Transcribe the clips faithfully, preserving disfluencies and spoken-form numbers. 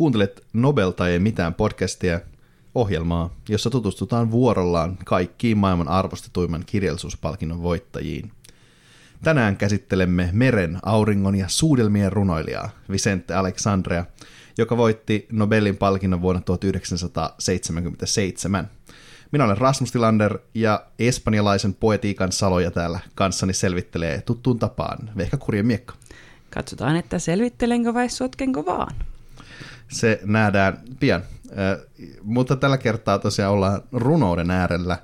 Kuuntelet Nobelta ei mitään podcastia, ohjelmaa, jossa tutustutaan vuorollaan kaikkiin maailman arvostetuimman kirjallisuuspalkinnon voittajiin. Tänään käsittelemme meren, auringon ja suudelmien runoilijaa Vicente Aleixandrea, joka voitti Nobelin palkinnon vuonna tuhatyhdeksänsataaseitsemänkymmentäseitsemän. Minä olen Rasmus Tilander ja espanjalaisen poetiikan saloja täällä kanssani selvittelee tuttuun tapaan Vehka Kurjemiekka. Katsotaan, että selvittelenkö vai sotkenko vaan. Se nähdään pian, äh, mutta tällä kertaa tosiaan ollaan runouden äärellä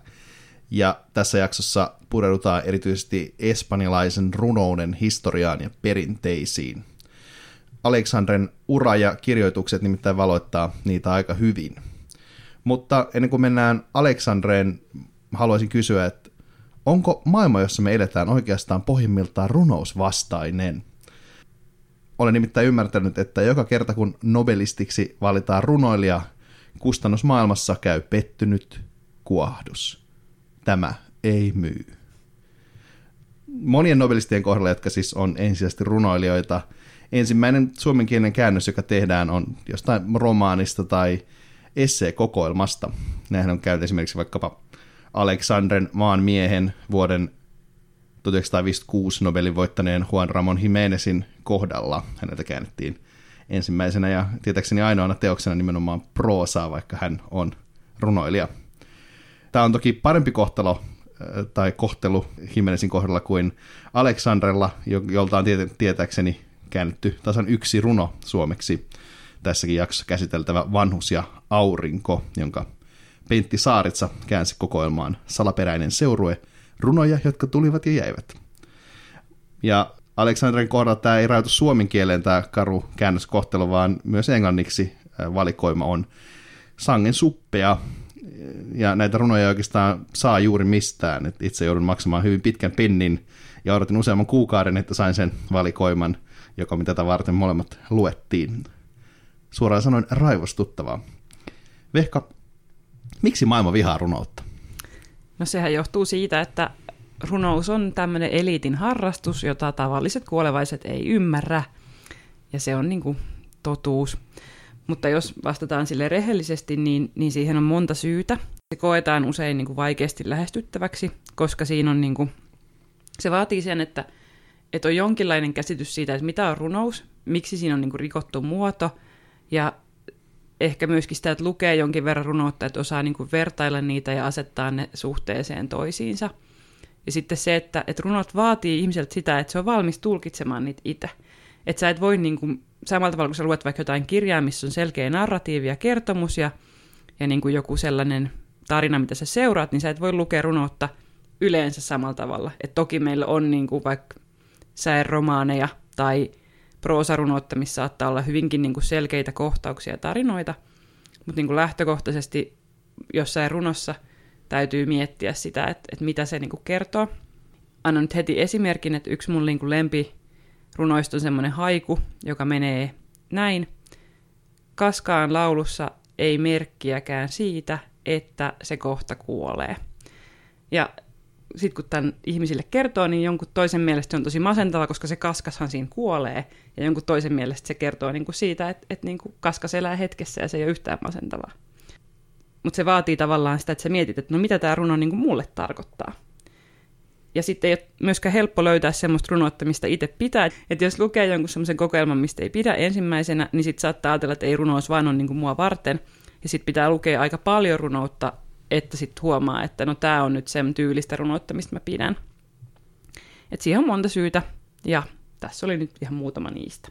ja tässä jaksossa pureudutaan erityisesti espanjalaisen runouden historiaan ja perinteisiin. Aleixandren ura ja kirjoitukset nimittäin valoittaa niitä aika hyvin. Mutta ennen kuin mennään Aleixandreen, haluaisin kysyä, että onko maailma, jossa me eletään, oikeastaan pohjimmiltaan runousvastainen? Olen nimittäin ymmärtänyt, että joka kerta kun nobelistiksi valitaan runoilija, kustannusmaailmassa käy pettynyt kuohdus. Tämä ei myy. Monien nobelistien kohdalla, jotka siis on ensisijaisesti runoilijoita, ensimmäinen suomenkielinen käännös, joka tehdään, on jostain romaanista tai esseekokoelmasta. Näinhän on käynyt esimerkiksi vaikkapa Aleixandren maanmiehen vuoden tuhatyhdeksänsataaviisikymmentäkuusi Nobelin voittaneen Juan Ramon Jiménezin kohdalla. Häneltä käännettiin ensimmäisenä ja tietääkseni ainoana teoksena nimenomaan proosaa, vaikka hän on runoilija. Tämä on toki parempi kohtalo tai kohtelu Jiménezin kohdalla kuin Aleixandrella, jolta on tietääkseni käännetty tasan yksi runo suomeksi. Tässäkin jaksossa käsiteltävä Vanhus ja aurinko, jonka Pentti Saaritsa käänsi kokoelmaan Salaperäinen seurue, runoja, jotka tulivat ja jäivät. Ja Aleixandren kohdalla tämä ei rajoitu suomen kieleen tämä karu käännöskohtelu, vaan myös englanniksi valikoima on sangen suppea, ja näitä runoja oikeastaan saa juuri mistään. Et itse joudun maksamaan hyvin pitkän pennin, ja odotin useamman kuukauden, että sain sen valikoiman, joka me tätä varten molemmat luettiin. Suoraan sanoen raivostuttavaa. Vehka, miksi maailma vihaa runoutta? No sehän johtuu siitä, että runous on tämmöinen eliitin harrastus, jota tavalliset kuolevaiset ei ymmärrä, ja se on niin kuin totuus. Mutta jos vastataan sille rehellisesti, niin, niin siihen on monta syytä. Se koetaan usein niin kuin vaikeasti lähestyttäväksi, koska siinä on niin kuin, se vaatii sen, että, että on jonkinlainen käsitys siitä, että mitä on runous, miksi siinä on niin kuin rikottu muoto, ja ehkä myöskin sitä, että lukee jonkin verran runoutta, että osaa niin kuin vertailla niitä ja asettaa ne suhteeseen toisiinsa. Ja sitten se, että, että runot vaatii ihmiseltä sitä, että se on valmis tulkitsemaan niitä itse. Että sä et voi niin kuin, samalla tavalla, kun sä luet vaikka jotain kirjaa, missä on selkeä narratiivi ja kertomus ja, ja niin kuin joku sellainen tarina, mitä sä seuraat, niin sä et voi lukea runoutta yleensä samalla tavalla. Että toki meillä on niin kuin vaikka säeromaaneja tai proosarunoutta, missä saattaa olla hyvinkin niin kuin selkeitä kohtauksia ja tarinoita, mutta niin kuin lähtökohtaisesti jossain runossa täytyy miettiä sitä, että, että mitä se niin kuin kertoo. Annan nyt heti esimerkin, että yksi mun niin kuin lempirunoista on semmoinen haiku, joka menee näin. Kaskaan laulussa ei merkkiäkään siitä, että se kohta kuolee. Ja sitten kun tämän ihmisille kertoo, niin jonkun toisen mielestä se on tosi masentava, koska se kaskashan siinä kuolee. Ja jonkun toisen mielestä se kertoo niin kuin siitä, että, että niin kuin kaskas elää hetkessä ja se ei ole yhtään masentavaa. Mutta se vaatii tavallaan sitä, että sä mietit, että no mitä tämä runo niin kuin mulle tarkoittaa. Ja sitten ei ole myöskään helppo löytää semmoista runoutta, mistä itse pitää. Että jos lukee jonkun semmoisen kokeilman, mistä ei pidä ensimmäisenä, niin sitten saattaa ajatella, että ei runous vaan on niin kuin mua varten. Ja sitten pitää lukea aika paljon runoutta, että sitten huomaa, että no tämä on nyt sen tyylistä runoutta, mistä mä pidän. Et siihen on monta syytä, ja tässä oli nyt ihan muutama niistä.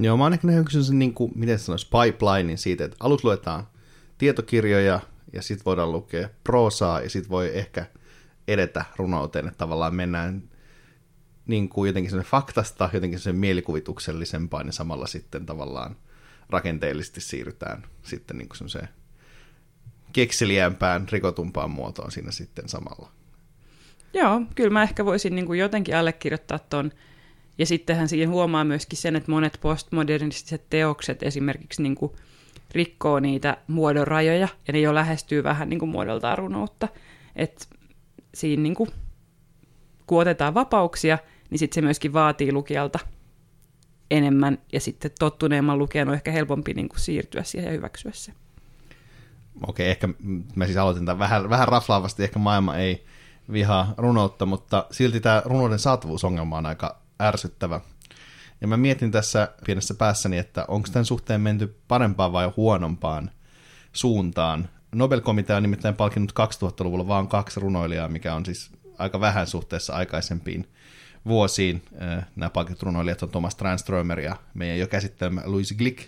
Joo, mä oon ehkä nähnyt sen, niin kuin, miten se sanoisi, pipelinein siitä, että aluksi luetaan tietokirjoja, ja sitten voidaan lukea proosaa, ja sitten voi ehkä edetä runouteen, että tavallaan mennään niin kuin jotenkin sen faktasta, jotenkin sen mielikuvituksellisempaan, ja samalla sitten tavallaan rakenteellisesti siirrytään sitten niin kuin semmoiseen kekseliämpään, rikotumpaan muotoon siinä sitten samalla. Joo, kyllä mä ehkä voisin niin kuin jotenkin allekirjoittaa ton. Ja sittenhän siihen huomaa myöskin sen, että monet postmodernistiset teokset esimerkiksi niin kuin rikkoo niitä muodon rajoja, ja ne jo lähestyy vähän niin kuin muodoltaan runoutta. Että siinä niin kuin, kun otetaan vapauksia, niin sitten se myöskin vaatii lukijalta enemmän, ja sitten tottuneemman lukijan on ehkä helpompi niin kuin siirtyä siihen ja hyväksyä se. Okei, ehkä mä siis aloitin tämän vähän, vähän raflaavasti, ehkä maailma ei vihaa runoutta, mutta silti tämä runouden saatavuusongelma on aika ärsyttävä. Ja mä mietin tässä pienessä päässäni, että onko tämän suhteen menty parempaan vai huonompaan suuntaan. Nobel-komitea on nimittäin palkinnut kaksituhattaluvulla vaan kaksi runoilijaa, mikä on siis aika vähän suhteessa aikaisempiin vuosiin. Nämä palkitut runoilijat on Thomas Tranströmer ja meidän jo käsittelemä Louise Glick.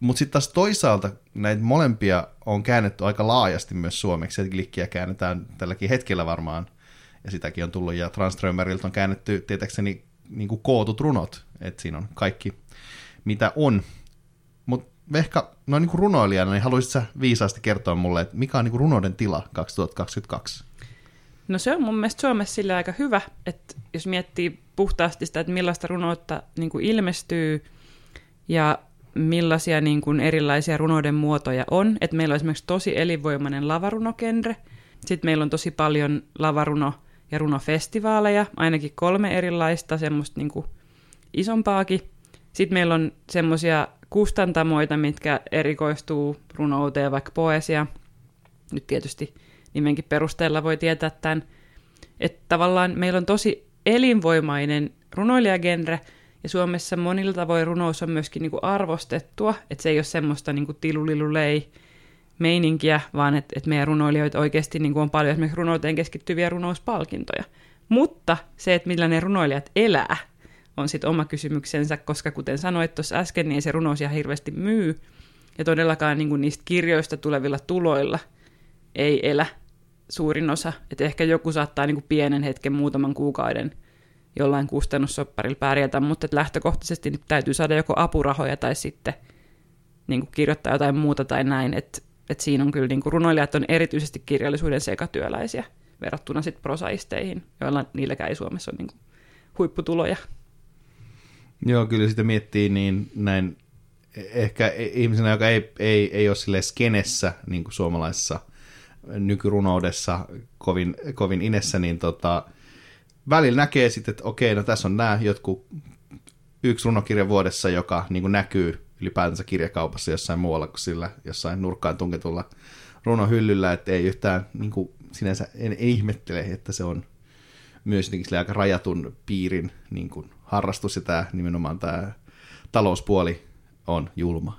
Mutta sitten taas toisaalta näitä molempia on käännetty aika laajasti myös suomeksi, että Glickiä käännetään tälläkin hetkellä varmaan, ja sitäkin on tullut, ja Tranströmeriltä on käännetty tietääkseni niin kuin kootut runot, että siinä on kaikki, mitä on. Mutta Vehka, noin niin kuin runoilijana, niin haluaisit sä viisaasti kertoa mulle, että mikä on niin kuin runouden tila kaksituhattakaksikymmentäkaksi? No se on mun mielestä Suomessa sillä aika hyvä, että jos miettii puhtaasti sitä, että millaista runoutta niin kuin ilmestyy ja millaisia niin kuin erilaisia runouden muotoja on, että meillä on esimerkiksi tosi elinvoimainen lavarunogenre, sitten meillä on tosi paljon lavaruno- ja runofestivaaleja, ainakin kolme erilaista, semmoista niin kuin isompaakin. Sitten meillä on semmoisia kustantamoita, mitkä erikoistuu runouteen, vaikka poesia. Nyt tietysti nimenkin perusteella voi tietää tämän, että tavallaan meillä on tosi elinvoimainen runoilijagenre, ja Suomessa monilla tavoin runous on myöskin niinku arvostettua, että se ei ole semmoista niinku tilulilulei-meininkiä, vaan että et meidän runoilijoita oikeasti niinku on paljon esimerkiksi runouteen keskittyviä runouspalkintoja. Mutta se, että millä ne runoilijat elää, on sitten oma kysymyksensä, koska kuten sanoit tuossa äsken, niin ei se runous ihan hirveästi myy, ja todellakaan niinku niistä kirjoista tulevilla tuloilla ei elä suurin osa. Et ehkä joku saattaa niinku pienen hetken, muutaman kuukauden jollain kustannussopparilla pärjätä, mutta lähtökohtaisesti nyt täytyy saada joko apurahoja tai sitten niin kirjoittaa jotain muuta tai näin. Et, et siinä on kyllä niin runoilijat on erityisesti kirjallisuuden sekatyöläisiä verrattuna sit prosaisteihin, joilla niilläkään ei Suomessa ole niin huipputuloja. Joo, kyllä sitä miettii niin näin ehkä ihmisenä, joka ei, ei, ei ole silleen skenessä niin suomalaisessa nykyrunoudessa kovin, kovin inessä, niin tota välillä näkee sitten, että okei, no tässä on nämä jotkut yksi runokirja vuodessa, joka niin kuin näkyy ylipäätänsä kirjakaupassa jossain muualla kuin sillä jossain nurkkaan tunketulla runohyllyllä, että ei yhtään niin kuin sinänsä en, en ihmettele, että se on myös jotenkin aika rajatun piirin niin kuin harrastus, ja tämä, nimenomaan tämä talouspuoli on julma.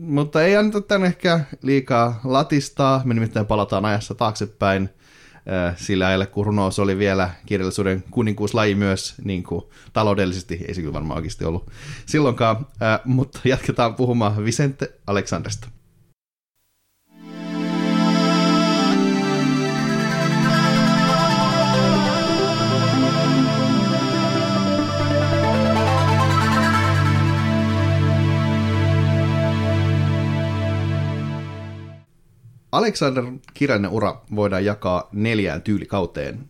Mutta ei anneta tämän ehkä liikaa latistaa, me nimittäin palataan ajassa taaksepäin, sillä ajalla, kun runous oli vielä kirjallisuuden kuninkuuslaji myös niin kuin taloudellisesti, ei se kyllä varmaan oikeasti ollut silloinkaan, mutta jatketaan puhumaan Vicente Alexandresta. Alexandren kirjallinen ura voidaan jakaa neljään tyylikauteen.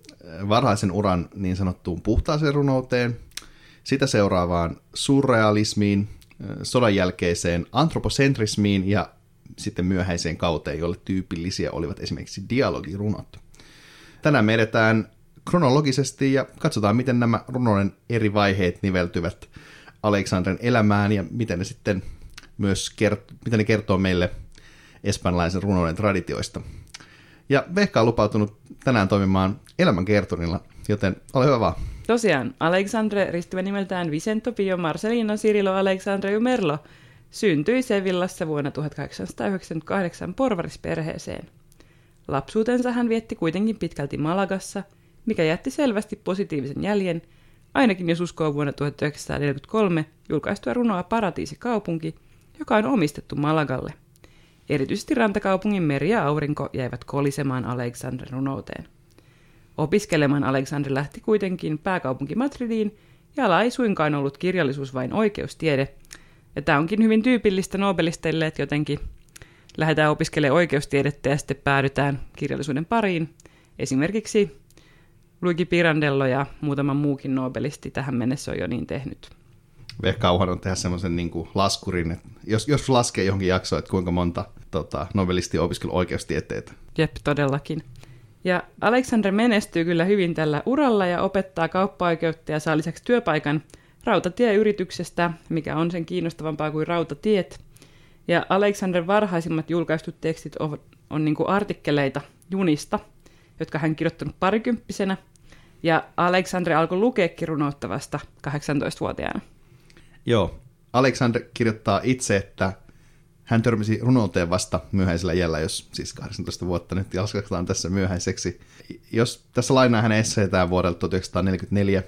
Varhaisen uran niin sanottuun puhtaaseen runouteen, sitä seuraavaan surrealismiin, sodan jälkeiseen antroposentrismiin ja sitten myöhäiseen kauteen, jolle tyypillisiä olivat esimerkiksi dialogirunot. Tänään me edetään kronologisesti ja katsotaan, miten nämä runouden eri vaiheet niveltyvät Alexandren elämään ja miten ne sitten myös kert- miten ne kertoo meille espanjalaisen runouden traditioista. Ja Vehka on lupautunut tänään toimimaan elämänkertonilla, joten ole hyvä vaan. Tosiaan, Alexandre ristyvä nimeltään Vicente Pio Marcelino Cirilo Alexandre Jumerlo syntyi Sevillassa vuonna tuhatkahdeksansataayhdeksänkymmentäkahdeksan porvarisperheeseen. Lapsuutensa hän vietti kuitenkin pitkälti Malagassa, mikä jätti selvästi positiivisen jäljen, ainakin jos uskoo vuonna tuhatyhdeksänsataaneljäkymmentäkolme julkaistua runoa Paratiisikaupunki, joka on omistettu Malagalle. Erityisesti rantakaupungin meri ja aurinko jäivät kolisemaan Alexandren runouteen. Opiskelemaan Alexandre lähti kuitenkin pääkaupunki Madridiin, ja ala ei suinkaan ollut kirjallisuus, vain oikeustiede. Ja tämä onkin hyvin tyypillistä nobelisteille, että jotenkin lähdetään opiskelemaan oikeustiedettä ja sitten päädytään kirjallisuuden pariin. Esimerkiksi Luigi Pirandello ja muutama muukin nobelisti tähän mennessä on jo niin tehnyt. Vehka on tehdä semmoisen niin kuin laskurin, että jos, jos laskee johonkin jaksoon, että kuinka monta tota, nobelistia opiskelu oikeustieteitä. Jep, todellakin. Ja Alexandre menestyy kyllä hyvin tällä uralla ja opettaa kauppaoikeutta ja saa lisäksi työpaikan rautatieyrityksestä, mikä on sen kiinnostavampaa kuin rautatiet. Ja Alexander varhaisimmat julkaistut tekstit on, on niin kuin artikkeleita junista, jotka hän on kirjoittanut parikymppisenä. Ja Alexander alkoi lukea kirunouttavasta kahdeksantoistavuotiaana. Joo, Alexander kirjoittaa itse, että hän törmäsi runouteen vasta myöhäisellä iällä, jos siis kahdeksantoista vuotta nyt lasketaan tässä myöhäiseksi. Jos tässä lainaa hänen esseetään vuodelta tuhatyhdeksänsataaneljäkymmentäneljä.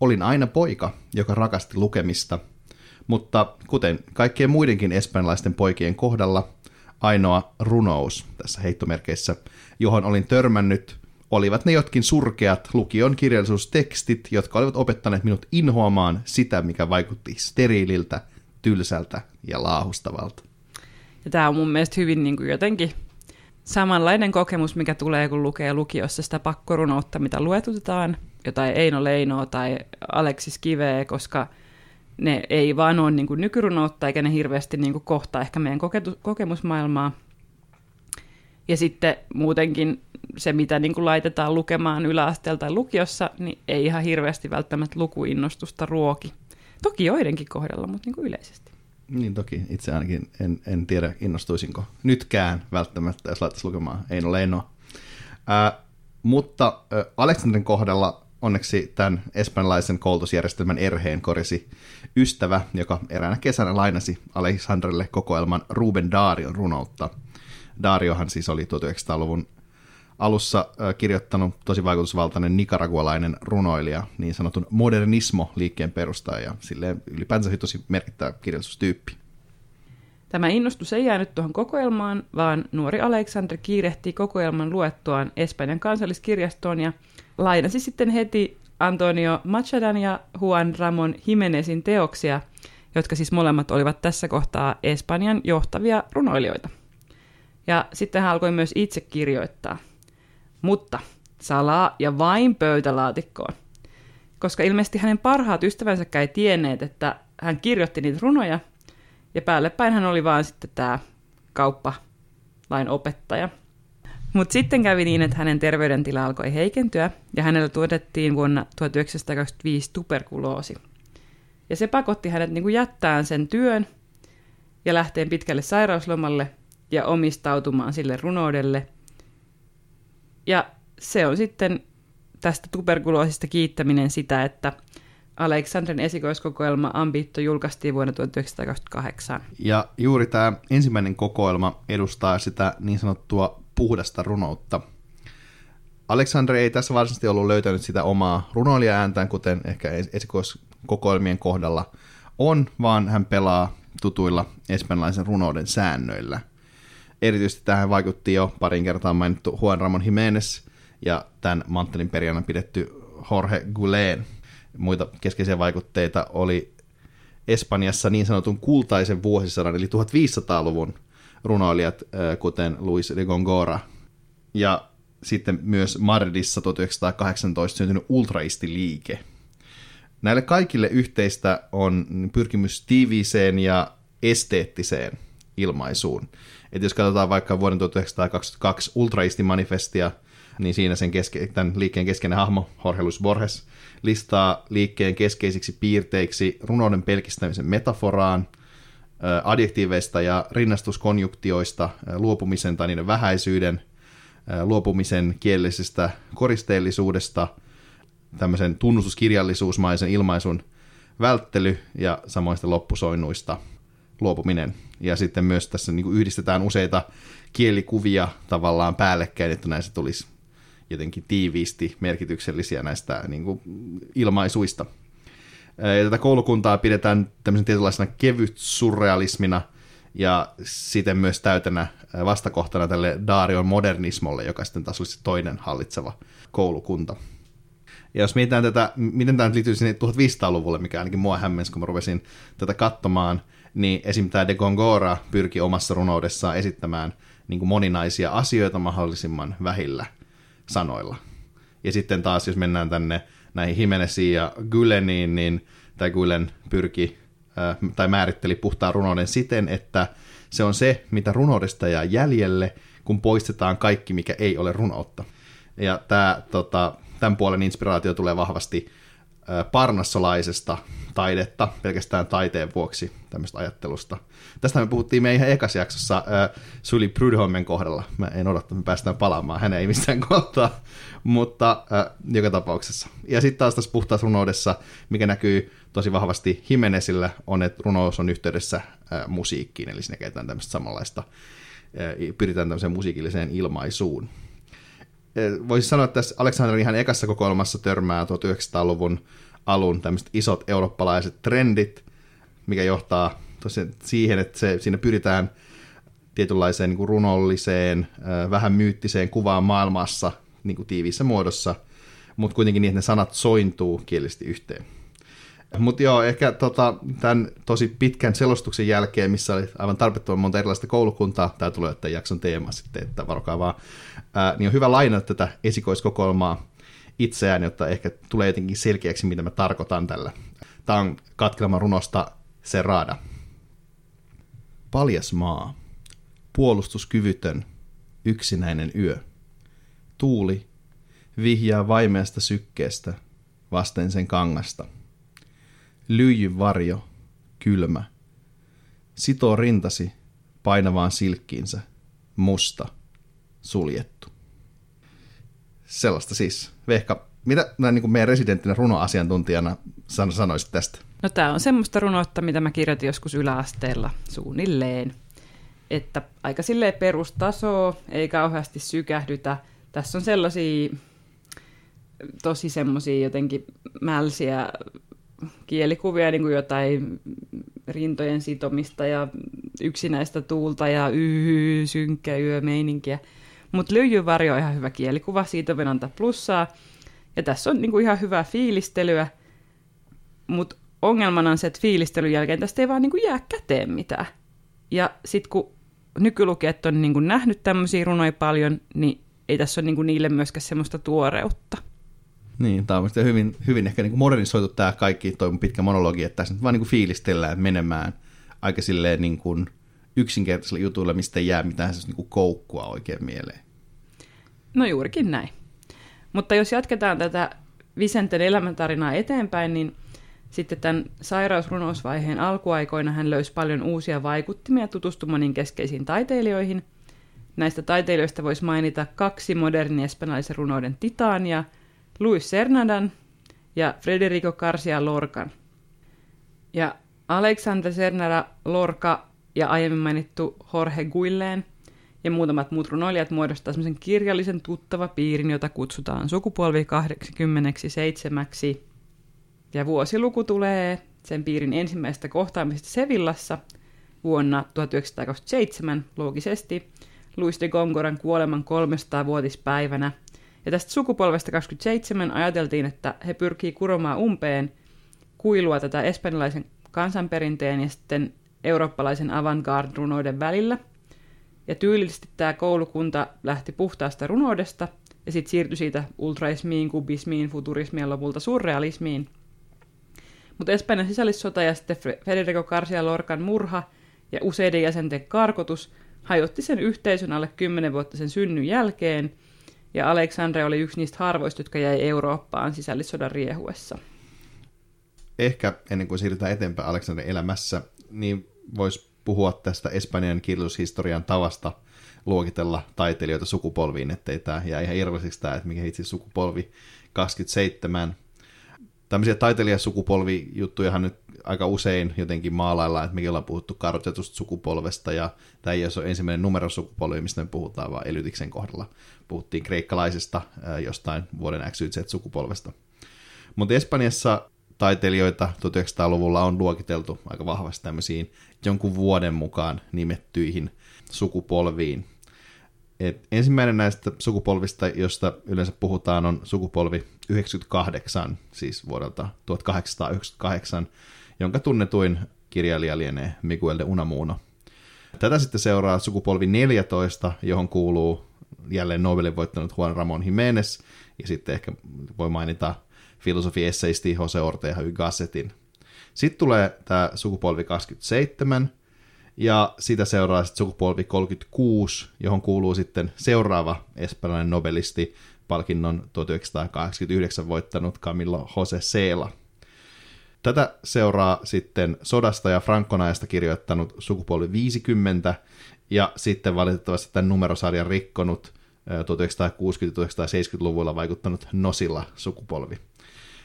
Olin aina poika, joka rakasti lukemista, mutta kuten kaikkien muidenkin espanjalaisten poikien kohdalla, ainoa runous tässä heittomerkeissä, johon olin törmännyt, olivat ne jotkin surkeat lukion kirjallisuustekstit, jotka olivat opettaneet minut inhoamaan sitä, mikä vaikutti steriililtä, tylsältä ja laahustavalta. Ja tämä on mun mielestä hyvin niin kuin jotenkin samanlainen kokemus, mikä tulee, kun lukee lukiossa sitä pakkorunoutta, mitä luetutetaan, jotain Eino Leinoa tai Aleksis Kiveä, koska ne ei vaan ole niin kuin nykyrunoutta, eikä ne hirveästi niin kuin kohtaa ehkä meidän koketu- kokemusmaailmaa. Ja sitten muutenkin se, mitä niin kuin laitetaan lukemaan yläasteella tai lukiossa, niin ei ihan hirveästi välttämättä lukuinnostusta ruoki. Toki joidenkin kohdalla, mutta niin kuin yleisesti. Niin toki, itse ainakin en, en tiedä innostuisinko nytkään välttämättä, jos laittaisi lukemaan Eino Leinoa. Äh, mutta äh, Aleksanderin kohdalla onneksi tämän espanjalaisen koulutusjärjestelmän erheen korisi ystävä, joka eräänä kesänä lainasi Aleksanderille kokoelman Ruben Darion runoutta. Dariohan siis oli tuhatyhdeksänsataaluvun alussa kirjoittanut tosi vaikutusvaltainen nicaragualainen runoilija, niin sanotun modernismo-liikkeen perustaja, ja silleen ylipäänsä tosi merkittävä kirjallisuustyyppi. Tämä innostus ei jäänyt tuohon kokoelmaan, vaan nuori Alexander kiirehti kokoelman luettuaan Espanjan kansalliskirjastoon ja lainasi sitten heti Antonio Machadan ja Juan Ramon Jimenezin teoksia, jotka siis molemmat olivat tässä kohtaa Espanjan johtavia runoilijoita. Ja sitten hän alkoi myös itse kirjoittaa. Mutta salaa ja vain pöytälaatikkoon. Koska ilmeisesti hänen parhaat ystävänsäkään ei tienneet, että hän kirjoitti niitä runoja, ja päällepäin hän oli vaan sitten tämä kauppalain opettaja. Mutta sitten kävi niin, että hänen terveydentila alkoi heikentyä, ja hänellä tuotettiin vuonna tuhatyhdeksänsataakaksikymmentäviisi tuberkuloosi. Ja se pakotti hänet niin kuin jättämään sen työn ja lähteen pitkälle sairauslomalle ja omistautumaan sille runoudelle. Ja se on sitten tästä tuberkuloosista kiittäminen sitä, että Alexandrin esikoiskokoelma Ambitio julkaistiin vuonna tuhatyhdeksänsataakaksikymmentäkahdeksan. Ja juuri tämä ensimmäinen kokoelma edustaa sitä niin sanottua puhdasta runoutta. Alexander ei tässä varsinaisesti ollut löytänyt sitä omaa runoilijaääntään, kuten ehkä esikoiskokoelmien kohdalla on, vaan hän pelaa tutuilla espanjalaisen runouden säännöillä. Erityisesti tähän vaikutti jo parin kertaan mainittu Juan Ramon Jiménez ja tämän manttelin perijänä pidetty Jorge Gulen. Muita keskeisiä vaikutteita oli Espanjassa niin sanotun kultaisen vuosisadan, eli tuhatviisisataaluvun runoilijat, kuten Luis de Góngora. Ja sitten myös Madridissa tuhatyhdeksänsataakahdeksantoista syntynyt ultraistiliike. Näille kaikille yhteistä on pyrkimys tiiviiseen ja esteettiseen ilmaisuun. Et jos katsotaan vaikka vuoden tuhatyhdeksänsataakaksikymmentäkaksi ultraistimanifestia, niin siinä sen keske- tämän liikkeen keskeinen hahmo, Jorge Luis Borges, listaa liikkeen keskeisiksi piirteiksi runouden pelkistämisen metaforaan, adjektiiveista ja rinnastuskonjunktioista, luopumisen tai niiden vähäisyyden, luopumisen kielellisestä koristeellisuudesta, tämmöisen tunnustuskirjallisuusmaisen ilmaisun välttely ja samoista loppusoinnuista luopuminen. Ja sitten myös tässä niin kuin yhdistetään useita kielikuvia tavallaan päällekkäin, että näissä tulisi jotenkin tiiviisti merkityksellisiä näistä niin kuin ilmaisuista. Ja tätä koulukuntaa pidetään tämmöisen tietynlaisena kevytsurrealismina ja sitten myös täytänä vastakohtana tälle Darion modernismolle, joka sitten taas olisi toinen hallitseva koulukunta. Ja jos mietitään tätä, miten tämä nyt liittyy sinne tuhatviisisataaluvulle, mikä ainakin mua hämmensi, kun mä rupesin tätä katsomaan, niin esim. Tämä de Góngora pyrki omassa runoudessaan esittämään niin kuin moninaisia asioita mahdollisimman vähillä sanoilla. Ja sitten taas, jos mennään tänne näihin Jimeneziin ja Guleniin, niin tämä Gulen pyrki äh, tai määritteli puhtaan runouden siten, että se on se, mitä runoudesta jää jäljelle, kun poistetaan kaikki, mikä ei ole runoutta. Ja tämä, tota, tämän puolen inspiraatio tulee vahvasti parnassolaisesta taidetta pelkästään taiteen vuoksi tämmöistä ajattelusta. Tästä me puhuttiin meidän ihan ekassa jaksossa äh, Sully Prudhommen kohdalla. Mä en odottanut, me päästään palaamaan, hän ei missään kohtaa, mutta äh, joka tapauksessa. Ja sitten taas tässä puhtaassa runoudessa, mikä näkyy tosi vahvasti Jimenezillä, on, että runous on yhteydessä äh, musiikkiin, eli siinä käytetään tämmöistä samanlaista, äh, pyritään tämmöiseen musiikilliseen ilmaisuun. Äh, voisi sanoa, että tässä Alexanderin ihan ekassa kokoelmassa törmää tuhatyhdeksänsataaluvun alun tämmöiset isot eurooppalaiset trendit, mikä johtaa tosiaan siihen, että se, siinä pyritään tietynlaiseen niin kuin runolliseen, vähän myyttiseen kuvaan maailmassa niin kuin tiiviissä muodossa, mutta kuitenkin niin, että ne sanat sointuu kielisesti yhteen. Mutta joo, ehkä tota, tämän tosi pitkän selostuksen jälkeen, missä oli aivan tarpeettoman monta erilaista koulukuntaa, tämä tulee tämän jakson teema sitten, että varokaa vaan, ää, niin on hyvä lainata tätä esikoiskokoelmaa itseään, jotta ehkä tulee jotenkin selkeäksi, mitä mä tarkoitan tällä. Tämä on katkelma runosta Serrada. Paljas maa, puolustuskyvytön, yksinäinen yö. Tuuli vihjaa vaimeasta sykkeestä vasten sen kangasta. Lyijyn varjo, kylmä, sitoo rintasi painavaan silkkiinsä, musta, suljettu. Sellaista siis. Vehka, mitä niin kuin meidän residenttinä runoasiantuntijana sanoisit tästä? No tämä on semmoista runoutta, mitä mä kirjoitin joskus yläasteella suunnilleen. Että aika silleen perustasoa, ei kauheasti sykähdytä. Tässä on sellaisia tosi semmoisia jotenkin mälsiä kielikuvia, niin kuin jotain rintojen sitomista ja yksinäistä tuulta ja yhyy, synkkä yömeininkiä. Mutta lyijyvarjo on ihan hyvä kielikuva, siitä voin antaa plussaa. Ja tässä on niinku ihan hyvää fiilistelyä, mutta ongelmana on se, että fiilistelyn jälkeen tästä ei vaan niinku jää käteen mitään. Ja sitten kun nykylukijat on niinku nähnyt tämmöisiä runoja paljon, niin ei tässä ole niinku niille myöskään semmoista tuoreutta. Niin, tämä on hyvin, hyvin ehkä niinku modernisoitu tämä kaikki toi pitkä monologi, että tässä nyt vaan niinku fiilistellään menemään aika silleen niin kuin yksinkertaisilla jutuilla, mistä ei jää mitään siis niinku koukkua oikein mieleen. No juurikin näin. Mutta jos jatketaan tätä Vicenten elämäntarinaa eteenpäin, niin sitten tämän sairausrunousvaiheen alkuaikoina hän löysi paljon uusia vaikuttimia tutustumaan keskeisiin taiteilijoihin. Näistä taiteilijoista voisi mainita kaksi modernin espanjalaisen runouden titaania, Luis Cernadan ja Federico García Lorcan. Ja Alexander Cernuda, Lorca ja aiemmin mainittu Jorge Guillén ja muutamat muut runoilijat muodostaa semmoisen kirjallisen tuttava piirin, jota kutsutaan sukupolvi kahdeksankymmentäseitsemän. Ja vuosiluku tulee sen piirin ensimmäisestä kohtaamisesta Sevillassa vuonna tuhatyhdeksänsataakaksikymmentäseitsemän, loogisesti Luis de Gongoran kuoleman kolmesataavuotispäivänä. Ja tästä sukupolvesta kaksikymmentäseitsemän ajateltiin, että he pyrkii kuromaan umpeen kuilua tätä espanjalaisen kansanperinteen ja sitten eurooppalaisen avantgarde-runouden välillä. Ja tyylisesti tämä koulukunta lähti puhtaasta runoudesta ja sitten siirtyi siitä ultraismiin, kubismiin, futurismiin ja lopulta surrealismiin. Mutta Espanjan sisällissota ja sitten Federico García Lorcan murha ja useiden jäsenten karkotus hajotti sen yhteisön alle kymmenen vuotta sen synnyn jälkeen, ja Alexandre oli yksi niistä harvoista, jotka jäi Eurooppaan sisällissodan riehuessa. Ehkä ennen kuin siirrytään eteenpäin Alexandren elämässä, niin voisi puhua tästä Espanjan kirjallisuushistorian tavasta luokitella taiteilijoita sukupolviin, ettei tämä jää ihan irvallisiksi tämä, että mikä itse sukupolvi kaksikymmentäseitsemän. Tämmöisiä taiteilijasukupolvijuttujahan nyt aika usein jotenkin maalaillaan, että mekin ollaan puhuttu kartoitetusta sukupolvesta, ja tämä ei ole ensimmäinen numerosukupolvi, mistä me puhutaan, vaan Elytiksen kohdalla puhuttiin kreikkalaisista jostain vuoden X Y Z-sukupolvesta. Mutta Espanjassa taiteilijoita tuhatyhdeksänsataaluvulla on luokiteltu aika vahvasti tämmöisiin jonkun vuoden mukaan nimettyihin sukupolviin. Et ensimmäinen näistä sukupolvista, josta yleensä puhutaan, on sukupolvi yhdeksänkymmentäkahdeksan, siis vuodelta tuhatkahdeksansataayhdeksänkymmentäkahdeksan, jonka tunnetuin kirjailija lienee Miguel de Unamuno. Tätä sitten seuraa sukupolvi neljätoista, johon kuuluu jälleen Nobelin voittanut Juan Ramón Jiménez, ja sitten ehkä voi mainita filosofi-esseisti Jose Ortega y Gassetin. Sitten tulee tämä sukupolvi kaksikymmentäseitsemän, ja sitä seuraa sitten sukupolvi kolmekymmentäkuusi, johon kuuluu sitten seuraava espanjalainen nobelisti palkinnon tuhatyhdeksänsataakahdeksankymmentäyhdeksän voittanut Camilo José Cela. Tätä seuraa sitten sodasta ja Franconaista kirjoittanut sukupolvi viisikymmentä ja sitten valitettavasti tämän numerosarjan rikkonut tuhatyhdeksänsataakuusikymmentä-tuhatyhdeksänsataaseitsemänkymmentäluvulla vaikuttanut Nosilla sukupolvi.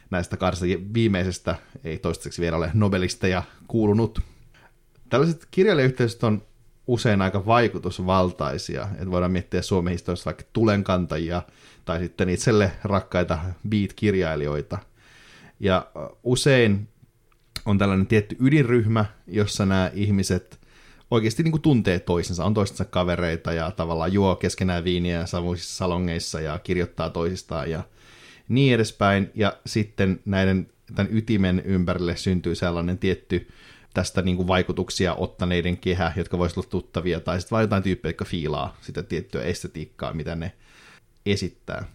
Näistä kahdesta viimeisestä ei toistaiseksi vielä ole nobelisteja kuulunut. Tällaiset kirjailijayhteisöt on usein aika vaikutusvaltaisia, että voidaan miettiä Suomen historiassa vaikka tulenkantajia tai sitten itselle rakkaita beat-kirjailijoita. Ja usein on tällainen tietty ydinryhmä, jossa nämä ihmiset oikeasti niin kuin tuntee toisensa, on toistensa kavereita ja tavallaan juo keskenään viiniä savuisissa salongeissa ja kirjoittaa toisistaan ja niin edespäin. Ja sitten näiden tämän ytimen ympärille syntyy sellainen tietty tästä niin kuin vaikutuksia ottaneiden kehä, jotka voisivat olla tuttavia, tai sitten vain jotain tyyppejä, jotka fiilaa sitä tiettyä estetiikkaa, mitä ne esittää.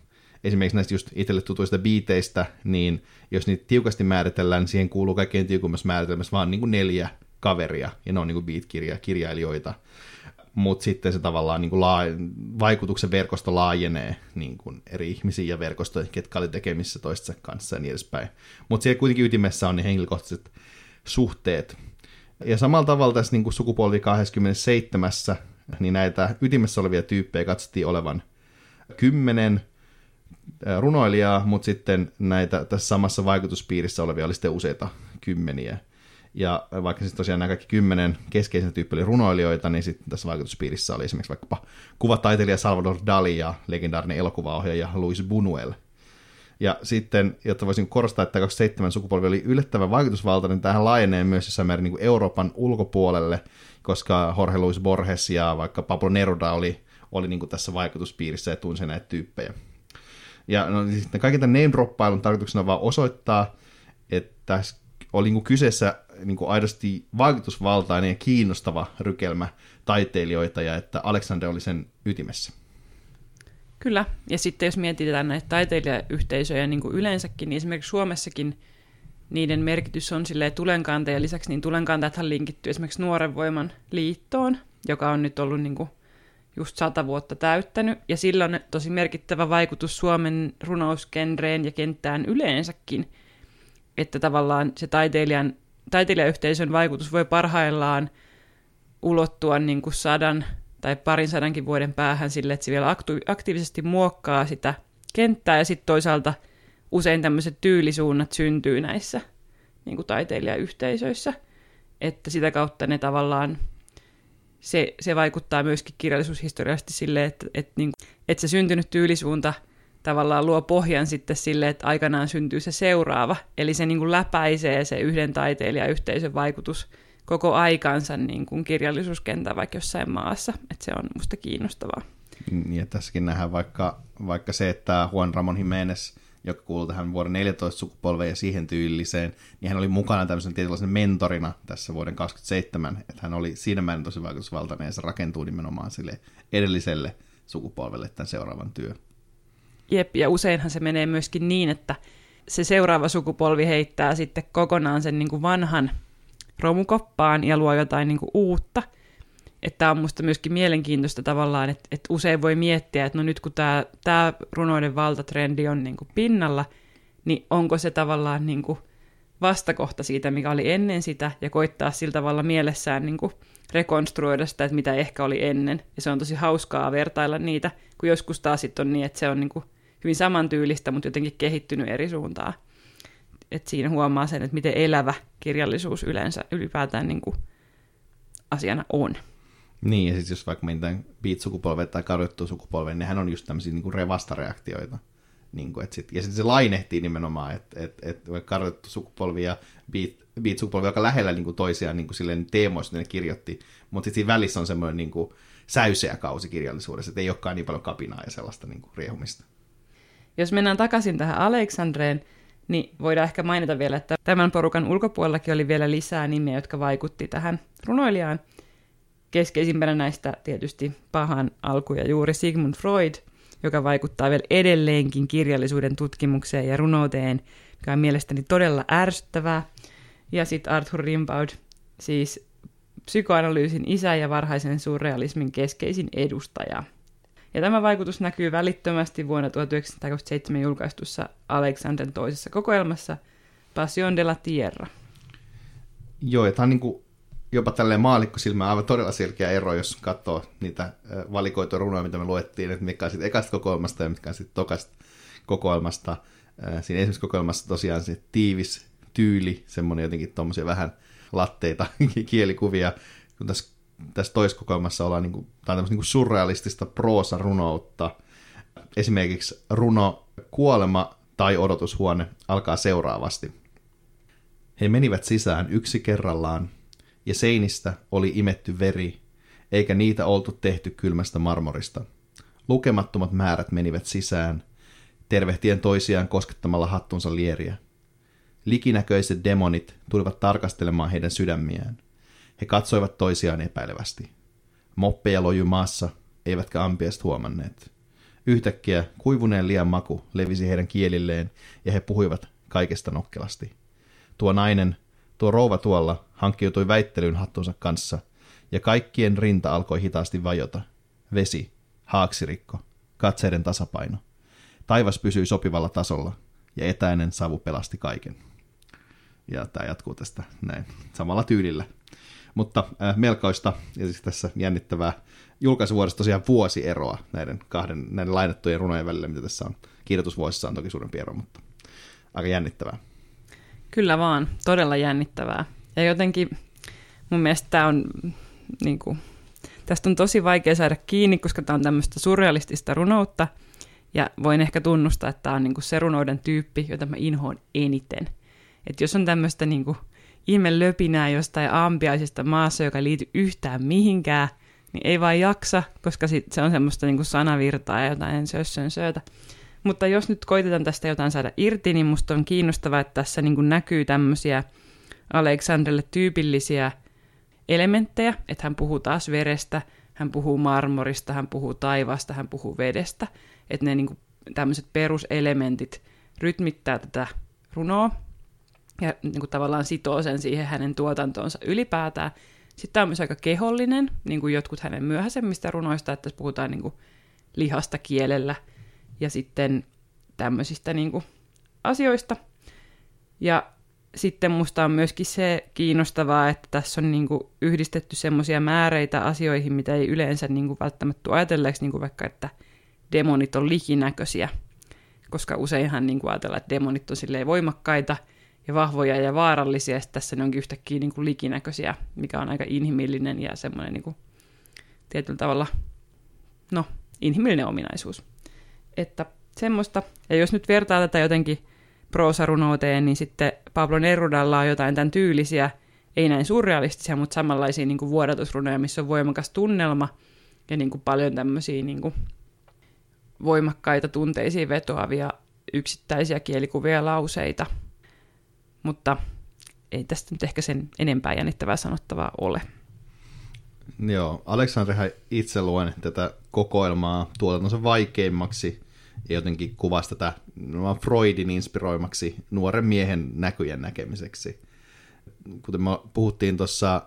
Esimerkiksi näistä just itselle tutuista biiteistä, niin jos niitä tiukasti määritellään, niin siihen kuuluu kaikkein tiukummassa määritelmässä vaan niin kuin neljä kaveria, ja ne on niin kuin beat-kirjailijoita. Mutta sitten se tavallaan niin kuin laajen, vaikutuksen verkosto laajenee niin kuin eri ihmisiä ja verkostoja, ketkä oli tekemissä toistensa kanssa ja niin edespäin. Mutta siellä kuitenkin ytimessä on ne henkilökohtaiset suhteet. Ja samalla tavalla tässä niin kuin sukupolvi kaksikymmentäseitsemän, niin näitä ytimessä olevia tyyppejä katsottiin olevan kymmenen runoilijaa, mutta sitten näitä tässä samassa vaikutuspiirissä olevia oli sitten useita kymmeniä. Ja vaikka siis tosiaan nämä kaikki kymmenen keskeisen tyyppiä runoilijoita, niin sitten tässä vaikutuspiirissä oli esimerkiksi vaikkapa kuvataiteilija Salvador Dalí ja legendaarinen elokuvaohjaaja Luis Buñuel. Ja sitten, jotta voisin korostaa, että kaksikymmentäseitsemän sukupolvi oli yllättävän vaikutusvaltainen, niin tämähän laajenee myös jossain määrin niin kuin Euroopan ulkopuolelle, koska Jorge Luis Borges ja vaikka Pablo Neruda oli, oli niin kuin tässä vaikutuspiirissä ja tunsi näitä tyyppejä. Ja no, sitten kaiken tämän name-droppailun tarkoituksena vaan osoittaa, että oli niin kuin kyseessä niin kuin aidosti vaikutusvaltainen ja kiinnostava rykelmä taiteilijoita, ja että Alexander oli sen ytimessä. Kyllä, ja sitten jos mietitään näitä taiteilijayhteisöjä niin kuin yleensäkin, niin esimerkiksi Suomessakin niiden merkitys on silleen tulenkantajan lisäksi, niin tulenkantajathan linkittyy esimerkiksi Nuoren Voiman liittoon, joka on nyt ollut niin kuin just sata vuotta täyttänyt, ja sillä on tosi merkittävä vaikutus Suomen runousgenreen ja kenttään yleensäkin, että tavallaan se taiteilijan, taiteilijayhteisön vaikutus voi parhaillaan ulottua niin kuin sadan tai parin sadankin vuoden päähän sille, että se vielä aktu- aktiivisesti muokkaa sitä kenttää, ja sitten toisaalta usein tämmöiset tyylisuunnat syntyy näissä niin kuin taiteilijayhteisöissä, että sitä kautta ne tavallaan, se, se vaikuttaa myöskin kirjallisuushistoriallisesti silleen, että, että, niin kuin, että se syntynyt tyylisuunta tavallaan luo pohjan sitten sille, että aikanaan syntyy se seuraava, eli se niin kuin läpäisee se yhden taiteilijayhteisön vaikutus koko aikansa niin kuin kirjallisuuskentää vaikka jossain maassa, että se on musta kiinnostavaa. Ja tässäkin nähdään vaikka, vaikka se, että Juan Ramón Jiménez, joka kuuluu tähän vuoden neljätoista sukupolveen ja siihen tyyliseen, niin hän oli mukana tämmöisen tietynlaisena mentorina tässä vuoden kaksikymmentäseitsemän, että hän oli siinä määrin tosi vaikutusvaltainen, ja se rakentuu nimenomaan sille edelliselle sukupolvelle tämän seuraavan työ. Jep, ja useinhan se menee myöskin niin, että se seuraava sukupolvi heittää sitten kokonaan sen niin kuin vanhan romukoppaan ja luo jotain niin kuin uutta. Tämä on musta myöskin mielenkiintoista tavallaan, että, että usein voi miettiä, että no nyt kun tämä, tämä runoiden valtatrendi on niin kuin pinnalla, niin onko se tavallaan niin kuin vastakohta siitä, mikä oli ennen sitä, ja koittaa sillä tavalla mielessään niin kuin rekonstruoida sitä, että mitä ehkä oli ennen. Ja se on tosi hauskaa vertailla niitä, kun joskus taas sitten on niin, että se on niin kuin hyvin samantyylistä, mutta jotenkin kehittynyt eri suuntaan. Et siinä huomaa sen, että miten elävä kirjallisuus yleensä ylipäätään niin kuin asiana on. Niin, ja sitten jos vaikka mietitään beat-sukupolvet tai kadottua sukupolvet, nehän on just tämmöisiä niin kuin vastareaktioita. Niin kuin, et sit, ja sitten se lainehtii nimenomaan, että et, et, kadottu sukupolvi ja beat-sukupolvi aika lähellä niin kuin toisiaan niin kuin silleen teemoista ne kirjoitti, mutta sitten siinä välissä on semmoinen niin kuin säyseä kausi kirjallisuudessa, että ei olekaan niin paljon kapinaa ja sellaista niin kuin riehumista. Jos mennään takaisin tähän Alexandreen, niin voidaan ehkä mainita vielä, että tämän porukan ulkopuolellakin oli vielä lisää nimiä, jotka vaikutti tähän runoilijaan. Keskeisimpänä näistä tietysti pahan alkuja juuri Sigmund Freud, joka vaikuttaa vielä edelleenkin kirjallisuuden tutkimukseen ja runouteen, mikä on mielestäni todella ärsyttävää. Ja sitten Arthur Rimbaud, siis psykoanalyysin isä ja varhaisen surrealismin keskeisin edustaja. Ja tämä vaikutus näkyy välittömästi vuonna tuhatyhdeksänsataakaksikymmentäseitsemän julkaistussa Alexandren toisessa kokoelmassa Passion de la Tierra. Joo, ja tämä on niin kuin jopa tälleen maallikkosilmään aivan todella selkeä ero, jos katsoo niitä valikoituja runoja, mitä me luettiin, että mitkä on sitten ekasta kokoelmasta ja mitkä on sitten tokasta kokoelmasta. Siinä ensimmäisessä kokoelmassa tosiaan se tiivis tyyli, semmoinen jotenkin tuommoisia vähän latteita kielikuvia, kun tässä, tässä toisessa kokoelmassa ollaan niin kuin, tämä on tämmöistä niin kuin surrealistista proosarunoutta. Esimerkiksi runo Kuolema tai Odotushuone alkaa seuraavasti. He menivät sisään yksi kerrallaan, ja seinistä oli imetty veri, eikä niitä oltu tehty kylmästä marmorista. Lukemattomat määrät menivät sisään, tervehtien toisiaan koskettamalla hattunsa lieriä. Likinäköiset demonit tulivat tarkastelemaan heidän sydämiään. He katsoivat toisiaan epäilevästi. Moppeja lojui maassa, eivätkä ampiaiset huomanneet. Yhtäkkiä kuivuneen lian maku levisi heidän kielilleen, ja he puhuivat kaikesta nokkelasti. Tuo nainen, tuo rouva tuolla, hankkiutui väittelyyn hattunsa kanssa, ja kaikkien rinta alkoi hitaasti vajota. Vesi, haaksirikko, katseiden tasapaino. Taivas pysyi sopivalla tasolla, ja etäinen savu pelasti kaiken. Ja tämä jatkuu tästä näin samalla tyylillä. Mutta äh, melkoista, ja siis tässä jännittävää julkaisuvuodessa tosiaan vuosi eroa näiden kahden näiden lainattujen runojen välillä, mitä tässä on. Kirjoitusvuosissa on toki suurempi ero, mutta aika jännittävää. Kyllä vaan, todella jännittävää. Ja jotenkin mun mielestä tämä on, niin kuin, tästä on tosi vaikea saada kiinni, koska tämä on tämmöistä surrealistista runoutta. Ja voin ehkä tunnustaa, että tämä on niin kuin se runouden tyyppi, jota mä inhoon eniten. Että jos on tämmöistä niin kuin ihme löpinää jostain ampiaisesta maassa, joka ei liity yhtään mihinkään, niin ei vaan jaksa, koska sit se on semmoista niin kuin sanavirtaa ja jotain sössön söötä. Mutta jos nyt koitetaan tästä jotain saada irti, niin musta on kiinnostavaa, että tässä niin kuin näkyy tämmöisiä Alexandrelle tyypillisiä elementtejä, että hän puhuu taas verestä, hän puhuu marmorista, hän puhuu taivaasta, hän puhuu vedestä. Että ne niin kuin tämmöiset peruselementit rytmittää tätä runoa ja niin kuin tavallaan sitoo sen siihen hänen tuotantoonsa ylipäätään. Sitten tämä on myös aika kehollinen, niin kuin jotkut hänen myöhäisemmistä runoista, että tässä puhutaan niin kuin lihasta kielellä ja sitten tämmöisistä niin kuin asioista. Ja sitten musta on myöskin se kiinnostavaa, että tässä on niin kuin yhdistetty semmoisia määreitä asioihin, mitä ei yleensä niin kuin välttämättä tule ajatelleeksi, niin kuin vaikka, että demonit on likinäköisiä, koska useinhan niin kuin ajatellaan, että demonit on silleen voimakkaita ja vahvoja ja vaarallisia, ja tässä ne onkin yhtäkkiä niin kuin likinäköisiä, mikä on aika inhimillinen ja semmoinen niin kuin tietyllä tavalla, no, inhimillinen ominaisuus. Että semmoista, ja jos nyt vertaa tätä jotenkin proosarunouteen, niin sitten Pablo Nerudalla on jotain tämän tyylisiä, ei näin surrealistisia, mutta samanlaisia niin kuin vuodatusrunoja, missä on voimakas tunnelma ja niin kuin paljon tämmöisiä niin kuin voimakkaita tunteisiin vetoavia yksittäisiä kielikuvia ja lauseita, mutta ei tästä nyt ehkä sen enempää jännittävää sanottavaa ole. Joo, Alexandrehan itse luen tätä kokoelmaa tuotantonsa vaikeimmaksi ja jotenkin kuvasi tätä Freudin inspiroimaksi nuoren miehen näkyjen näkemiseksi. Kuten me puhuttiin tuossa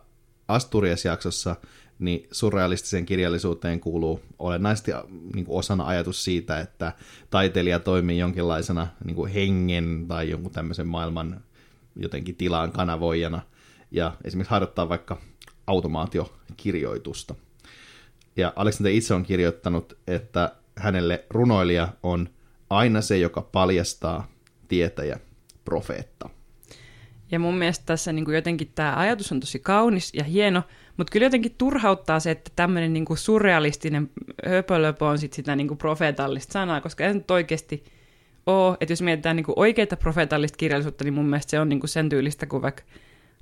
Asturias-jaksossa, niin surrealistiseen kirjallisuuteen kuuluu olennaisesti niin kuin osana ajatus siitä, että taiteilija toimii jonkinlaisena niin kuin hengen tai jonkun tämmöisen maailman jotenkin tilaan kanavoijana ja esimerkiksi harjoittaa vaikka automaatiokirjoitusta. Ja Alexander itse on kirjoittanut, että hänelle runoilija on aina se, joka paljastaa, tietäjä, profeetta. Ja mun mielestä tässä niin kuin jotenkin tämä ajatus on tosi kaunis ja hieno, mutta kyllä jotenkin turhauttaa se, että tämmöinen niin kuin surrealistinen höpölöpö on sit sitä niin kuin profeetallista sanaa, koska ei nyt oikeasti ole, että jos mietitään niin kuin oikeita profeetallista kirjallisuutta, niin mun mielestä se on niin kuin sen tyylistä kuin vaikka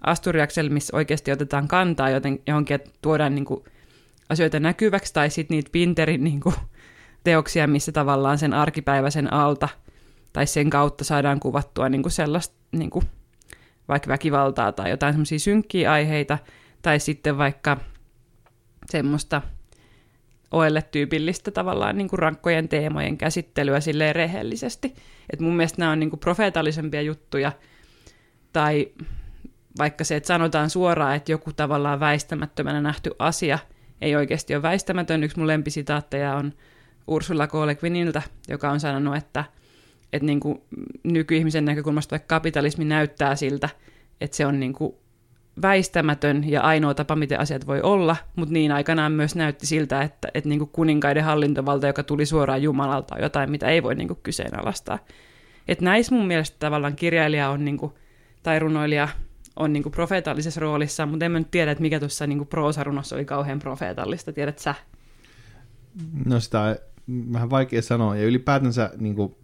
Asturiaksella, missä oikeasti otetaan kantaa joten, johonkin, että tuodaan niin kuin asioita näkyväksi, tai sitten niitä Pinterin niin kuin teoksia, missä tavallaan sen arkipäiväisen alta tai sen kautta saadaan kuvattua niin kuin sellaista niin kuin vaikka väkivaltaa tai jotain semmoisia synkkiä aiheita, tai sitten vaikka semmoista oelle tyypillistä tavallaan niin kuin rankkojen teemojen käsittelyä silleen rehellisesti. Et mun mielestä nämä on niin kuin profeetallisempia juttuja, tai vaikka se, että sanotaan suoraan, että joku tavallaan väistämättömänä nähty asia ei oikeasti ole väistämätön. Yksi mun lempisitaatteja on Ursula K. Le Guiniltä, joka on sanonut, että, että niin kuin nykyihmisen näkökulmasta kapitalismi näyttää siltä, että se on niin kuin väistämätön ja ainoa tapa, miten asiat voi olla, mutta niin aikanaan myös näytti siltä, että, että niin kuin kuninkaiden hallintovalta, joka tuli suoraan Jumalalta, on jotain, mitä ei voi niin kuin kyseenalaistaa. Että näissä mun mielestä tavallaan kirjailija on, niin kuin, tai runoilija on niin kuin profeetallisessa roolissa, mutta en mä nyt tiedä, että mikä tuossa niin kuin proosarunossa oli kauhean profeetallista, tiedät sä? No sitä on vähän vaikea sanoa, ja ylipäätänsä niin kuin,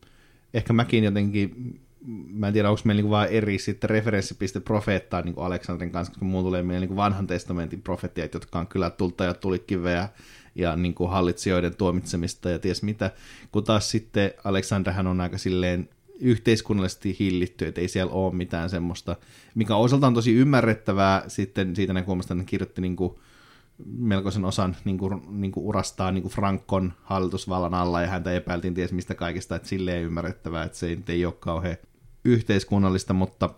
ehkä mäkin jotenkin, mä en tiedä, onko meillä niin kuin vaan eri sitten referenssipiste profeettaa niin kuin Aleksandrin kanssa, koska muun tulee meille niin kuin vanhan testamentin profetiat, jotka on kyllä tulta ja tulikiveä ja niin kuin hallitsijoiden tuomitsemista ja ties mitä, kun taas sitten Aleksandrahan on aika silleen yhteiskunnallisesti hillitty, että ei siellä ole mitään semmoista, mikä osaltaan on tosi ymmärrettävää sitten siitä näkökulmasta, että ne kirjoitti niin kuin melkoisen osan niin kuin, niin kuin urastaa niin kuin Frankon hallitusvallan alla ja häntä epäiltiin ties mistä kaikesta, että silleen ymmärrettävää, että se ei ole kauhean yhteiskunnallista, mutta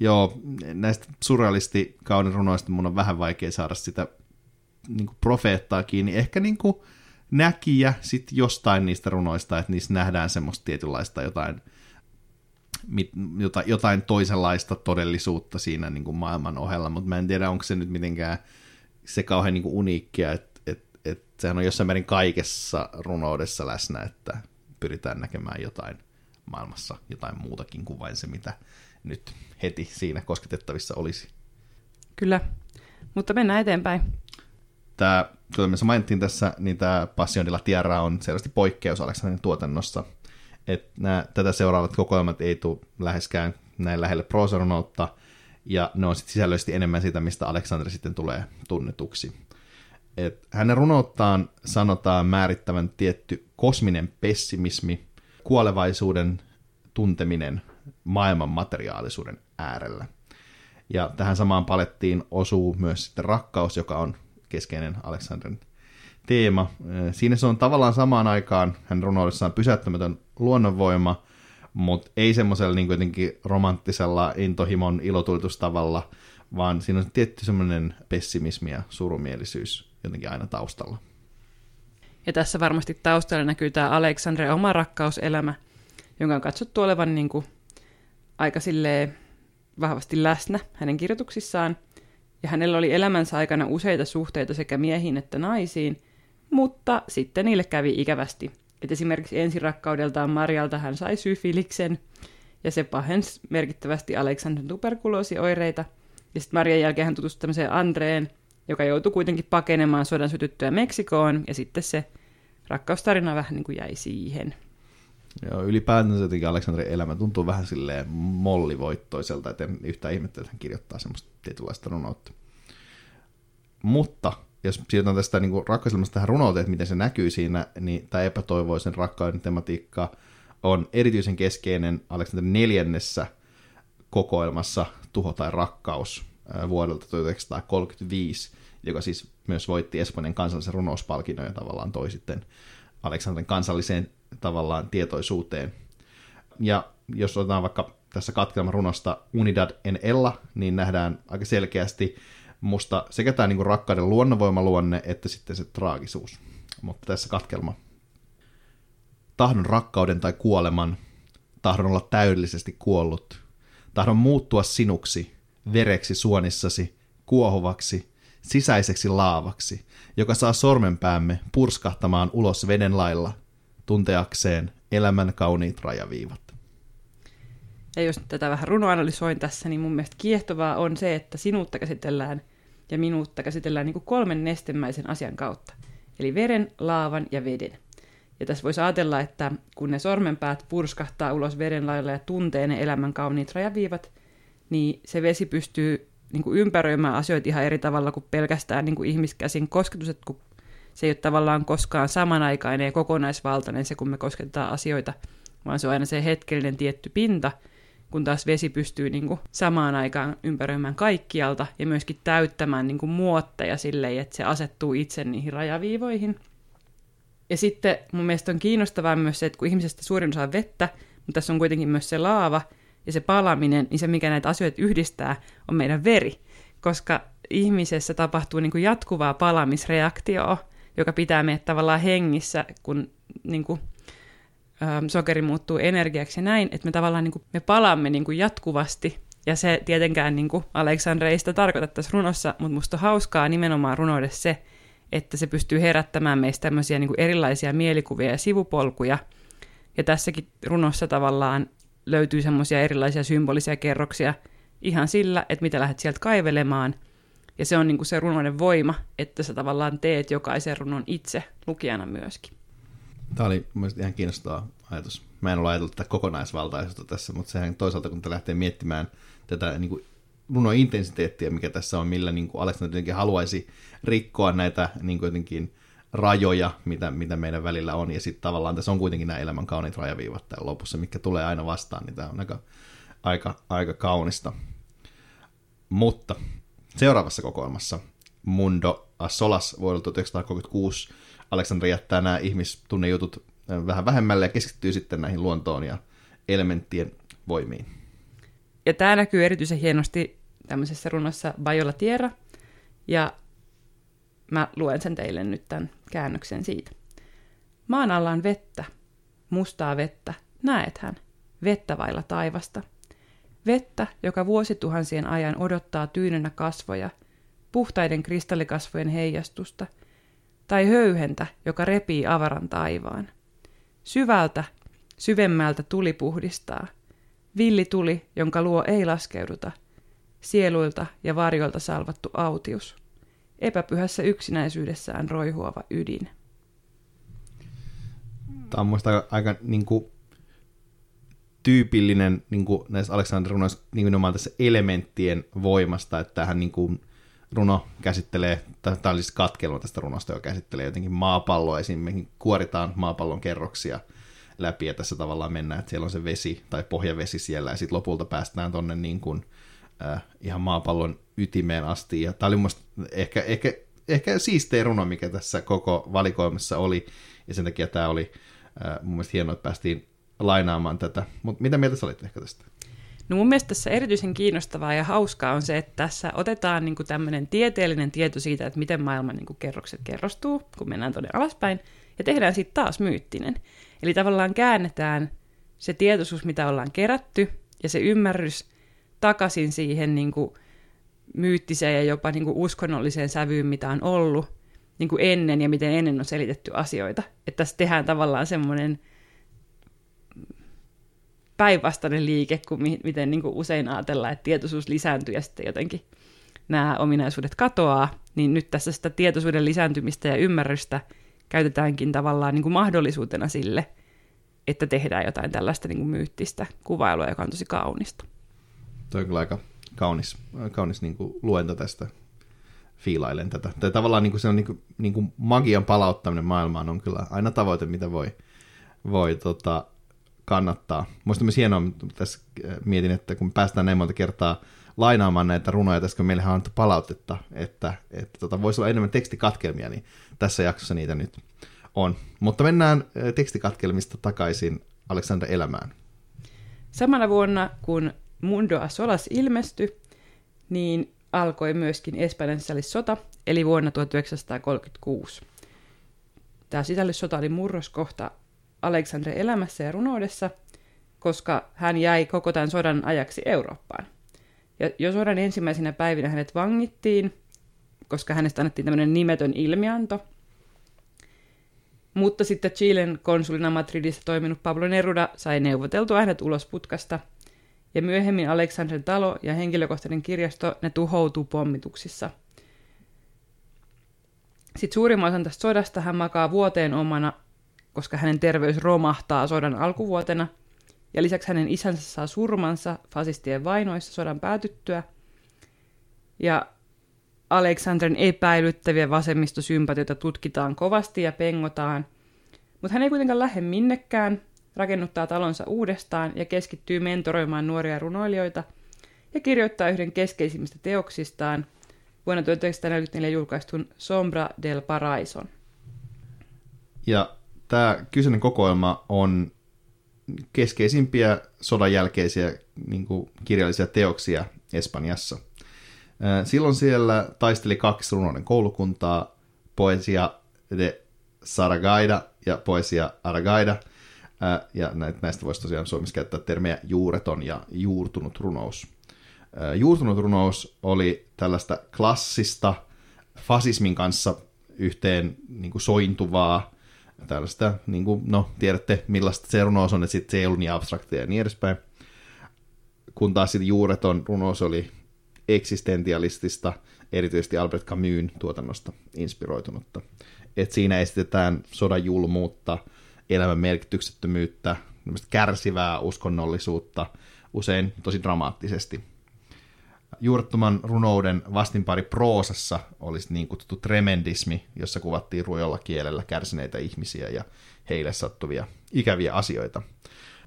joo, näistä surrealistikauden runoista mun on vähän vaikea saada sitä niin kuin profeettaa kiinni, ehkä niin kuin näkijä sitten jostain niistä runoista, että niissä nähdään semmoista tietynlaista jotain, jotain toisenlaista todellisuutta siinä niin kuin maailman ohella, mutta mä en tiedä, onko se nyt mitenkään se kauhean niin kuin uniikkia, että et, et sehän on jossain määrin kaikessa runoudessa läsnä, että pyritään näkemään jotain maailmassa, jotain muutakin kuin vain se, mitä nyt heti siinä kosketettavissa olisi. Kyllä, mutta mennään eteenpäin. Tämä, kuten mainittiin tässä, niin tämä Passion de la Tierra on selvästi poikkeus Aleksanderin tuotannossa. Et nämä, tätä seuraavat kokoelmat ei tule läheskään näin lähelle proosarunoutta, ja ne on sitten sisällöllisesti enemmän siitä, mistä Aleksander sitten tulee tunnetuksi. Et hänen runouttaan sanotaan määrittävän tietty kosminen pessimismi, kuolevaisuuden tunteminen maailman materiaalisuuden äärellä. Ja tähän samaan palettiin osuu myös sitten rakkaus, joka on keskeinen Aleksanderin teema. Siinä se on tavallaan samaan aikaan hän runoudessaan pysäyttämätön luonnonvoima, mutta ei semmoisella niin jotenkin romanttisella intohimon ilotulitustavalla, vaan siinä on tietty semmoinen pessimismi ja surumielisyys jotenkin aina taustalla. Ja tässä varmasti taustalla näkyy tämä Aleksandrin oma rakkauselämä, jonka on katsottu olevan niin kuin aika silleen vahvasti läsnä hänen kirjoituksissaan. Ja hänellä oli elämänsä aikana useita suhteita sekä miehiin että naisiin, mutta sitten niille kävi ikävästi. Et esimerkiksi ensirakkaudeltaan Marjalta hän sai syfiliksen, ja se pahensi merkittävästi Aleksanderin tuberkuloosioireita. Ja sitten Marjan jälkeen hän tutustui tämmöiseen Andreen, joka joutui kuitenkin pakenemaan sodan sytyttyä Meksikoon, ja sitten se rakkaustarina vähän niin kuin jäi siihen. Joo, ylipäätänsä jotenkin Aleksanderin elämä tuntuu vähän silleen mollivoittoiselta, että en yhtään ihmettä, että hän kirjoittaa semmoista tietynlaista runoutta. Mutta jos siirrytään tästä niin kuin rakkauselämästä tähän runouteen, että miten se näkyy siinä, niin tämä epätoivoisen rakkauden tematiikka on erityisen keskeinen Aleksanderin neljännessä kokoelmassa Tuho tai rakkaus vuodelta tuhatyhdeksänsataakolmekymmentäviisi, joka siis myös voitti Espanjan kansallisen runouspalkinnon ja tavallaan toi sitten Aleksanderin kansalliseen tavallaan tietoisuuteen. Ja jos otetaan vaikka tässä katkelman runosta Unidad en Ella, niin nähdään aika selkeästi musta sekä tämä niinku rakkauden luonnonvoimaluonne että sitten se traagisuus. Mutta tässä katkelma. Tahdon rakkauden tai kuoleman, tahdon olla täydellisesti kuollut, tahdon muuttua sinuksi, vereksi suonissasi, kuohuvaksi, sisäiseksi laavaksi, joka saa sormenpäämme purskahtamaan ulos veden lailla, tunteakseen elämän kauniit rajaviivat. Ja jos tätä vähän runoanalysoin tässä, niin mun mielestä kiehtovaa on se, että sinuutta käsitellään ja minuutta käsitellään niin kuin kolmen nestemäisen asian kautta, eli veren, laavan ja veden. Ja tässä voisi ajatella, että kun ne sormenpäät purskahtaa ulos veden lailla ja tuntee ne elämän kauniit rajaviivat, niin se vesi pystyy niin kuin ympäröimään asioita ihan eri tavalla kuin pelkästään niin kuin ihmiskäsin kosketuset, kun se ei ole tavallaan koskaan samanaikainen ja kokonaisvaltainen se, kun me kosketetaan asioita, vaan se on aina se hetkellinen tietty pinta, kun taas vesi pystyy niin kuin samaan aikaan ympäröimään kaikkialta ja myöskin täyttämään niin kuin muotteja silleen, että se asettuu itse niihin rajaviivoihin. Ja sitten mun mielestä on kiinnostavaa myös se, että kun ihmisestä suurin osa on vettä, mutta tässä on kuitenkin myös se laava ja se palaminen, niin se mikä näitä asioita yhdistää on meidän veri, koska ihmisessä tapahtuu niin kuin jatkuvaa palamisreaktioa, joka pitää meidät tavallaan hengissä, kun niin kuin, äm, sokeri muuttuu energiaksi ja näin, että me tavallaan niin kuin, me palaamme niin kuin jatkuvasti. Ja se tietenkään niin kuin Aleksandreista tarkoittaa tässä runossa, mutta musta on hauskaa nimenomaan runoudessa se, että se pystyy herättämään meistä tämmöisiä niin kuin erilaisia mielikuvia ja sivupolkuja. Ja tässäkin runossa tavallaan löytyy semmoisia erilaisia symbolisia kerroksia ihan sillä, että mitä lähdet sieltä kaivelemaan. Ja se on niin kuin se runouden voima, että sä tavallaan teet jokaisen runon itse lukijana myöskin. Tämä oli mielestäni ihan kiinnostava ajatus. Mä en ole ajatellut tätä kokonaisvaltaisuutta tässä, mutta sehän toisaalta, kun te lähtee miettimään tätä niin kuin runointensiteettiä, mikä tässä on, millä niin kuin Aleksander jotenkin haluaisi rikkoa näitä niin kuin jotenkin rajoja, mitä, mitä meidän välillä on, ja sitten tavallaan tässä on kuitenkin nämä elämän kauniit rajaviivat täällä lopussa, mitkä tulee aina vastaan, niin tämä on aika, aika, aika kaunista. Mutta seuraavassa kokoelmassa Mundo a Solas vuodelta tuhatyhdeksänsataakolmekymmentäkuusi Aleksander jättää nämä ihmistunnejutut vähän vähemmälle ja keskittyy sitten näihin luontoon ja elementtien voimiin. Ja tämä näkyy erityisen hienosti tämmöisessä runossa Bajola Tierra, ja mä luen sen teille nyt tämän käännöksen siitä. Maan alla on vettä, mustaa vettä, näethän, vettä vailla taivasta. Vettä, joka vuosituhansien ajan odottaa tyynenä kasvoja, puhtaiden kristallikasvojen heijastusta, tai höyhentä, joka repii avaran taivaan. Syvältä, syvemmältä tuli puhdistaa. Villi tuli, jonka luo ei laskeuduta. Sieluilta ja varjoilta salvattu autius. Epäpyhässä yksinäisyydessään roihuava ydin. Tämä on minusta aika, aika niin kuin, tyypillinen niin kuin näissä Aleksander runoissa nimenomaan tässä elementtien voimasta, että tämähän niin kuin, runo käsittelee, tämä on siis katkelma tästä runosta, joka käsittelee jotenkin maapalloa, esimerkiksi kuoritaan maapallon kerroksia läpi, ja tässä tavallaan mennään, että siellä on se vesi tai pohjavesi siellä, ja sitten lopulta päästään tuonne niin kuin äh, ihan maapallon ytimeen asti, ja tämä oli musta ehkä, ehkä, ehkä siistein runo, mikä tässä koko valikoimassa oli, ja sen takia tämä oli äh, mun mielestä hienoa, että päästiin lainaamaan tätä, mutta mitä mieltä sä olit ehkä tästä? No mun mielestä tässä erityisen kiinnostavaa ja hauskaa on se, että tässä otetaan niin kuin tämmöinen tieteellinen tieto siitä, että miten maailman niin kuin kerrokset kerrostuu, kun mennään tuonne alaspäin, ja tehdään siitä taas myyttinen. Eli tavallaan käännetään se tietoisuus, mitä ollaan kerätty, ja se ymmärrys takaisin siihen niin kuin myyttiseen ja jopa niin kuin uskonnolliseen sävyyn, mitä on ollut niin kuin ennen ja miten ennen on selitetty asioita. Että tässä tehdään tavallaan semmoinen päinvastainen liike, kun mi- miten niin kuin usein ajatellaan, että tietoisuus lisääntyy ja sitten jotenkin nämä ominaisuudet katoaa, niin nyt tässä sitä tietoisuuden lisääntymistä ja ymmärrystä käytetäänkin tavallaan niin kuin mahdollisuutena sille, että tehdään jotain tällaista niin kuin myyttistä kuvailua, joka on tosi kaunista. Tuo on kyllä aika kaunis, kaunis niin kuin luento tästä, fiilailen tätä. Tai tavallaan niin kuin se on niin kuin, niin kuin magian palauttaminen maailmaan on kyllä aina tavoite, mitä voi, voi tota, kannattaa. Musta myös hienoa, tässä mietin, että kun päästään näin monta kertaa lainaamaan näitä runoja, tässä kun meillähän on annettu palautetta, että, että tota, voisi olla enemmän tekstikatkelmia, niin tässä jaksossa niitä nyt on. Mutta mennään tekstikatkelmista takaisin Aleksander elämään. Samana vuonna, kun Mundo a Solas ilmestyi, niin alkoi myöskin Espanjan sisällissota, eli vuonna tuhatyhdeksänsataakolmekymmentäkuusi. Tämä sisällissota oli murroskohta Aleksander elämässä ja runoudessa, koska hän jäi koko tämän sodan ajaksi Eurooppaan. Ja jo sodan ensimmäisenä päivinä hänet vangittiin, koska hänestä annettiin tämmöinen nimetön ilmianto. Mutta sitten Chilen konsulina Madridissa toiminut Pablo Neruda sai neuvoteltua hänet ulos putkasta, ja myöhemmin Aleksanderin talo ja henkilökohtainen kirjasto, ne tuhoutuu pommituksissa. Sitten suurimman osan tästä sodasta hän makaa vuoteen omana, koska hänen terveys romahtaa sodan alkuvuotena, ja lisäksi hänen isänsä saa surmansa fasistien vainoissa sodan päätyttyä, ja Aleksanderin epäilyttäviä vasemmistosympatioita tutkitaan kovasti ja pengotaan, mutta hän ei kuitenkaan lähde minnekään, rakennuttaa talonsa uudestaan ja keskittyy mentoroimaan nuoria runoilijoita ja kirjoittaa yhden keskeisimmistä teoksistaan vuonna tuhatyhdeksänsataaneljäkymmentäneljä julkaistun Sombra del Paraison. Ja tämä kyseinen kokoelma on keskeisimpiä sodan jälkeisiä niin kuin kirjallisia teoksia Espanjassa. Silloin siellä taisteli kaksi runouden koulukuntaa, Poesia de Sargaida ja poesia aragaida. Ja näistä voisi tosiaan Suomessa käyttää termejä juureton ja juurtunut runous. Juurtunut runous oli tällaista klassista, fasismin kanssa yhteen niin kuin sointuvaa, tällaista, niin kuin, no tiedätte millaista se runous on, että sit se ei ollut niin abstraktia ja niin edespäin. Kun taas sitten juureton runous oli eksistentialistista, erityisesti Albert Camusin tuotannosta inspiroitunutta. Et siinä esitetään sodan julmuutta, elämän merkityksettömyyttä, kärsivää uskonnollisuutta, usein tosi dramaattisesti. Juurettoman runouden vastinpari proosassa olisi niin kutsuttu tremendismi, jossa kuvattiin rujolla kielellä kärsineitä ihmisiä ja heille sattuvia ikäviä asioita.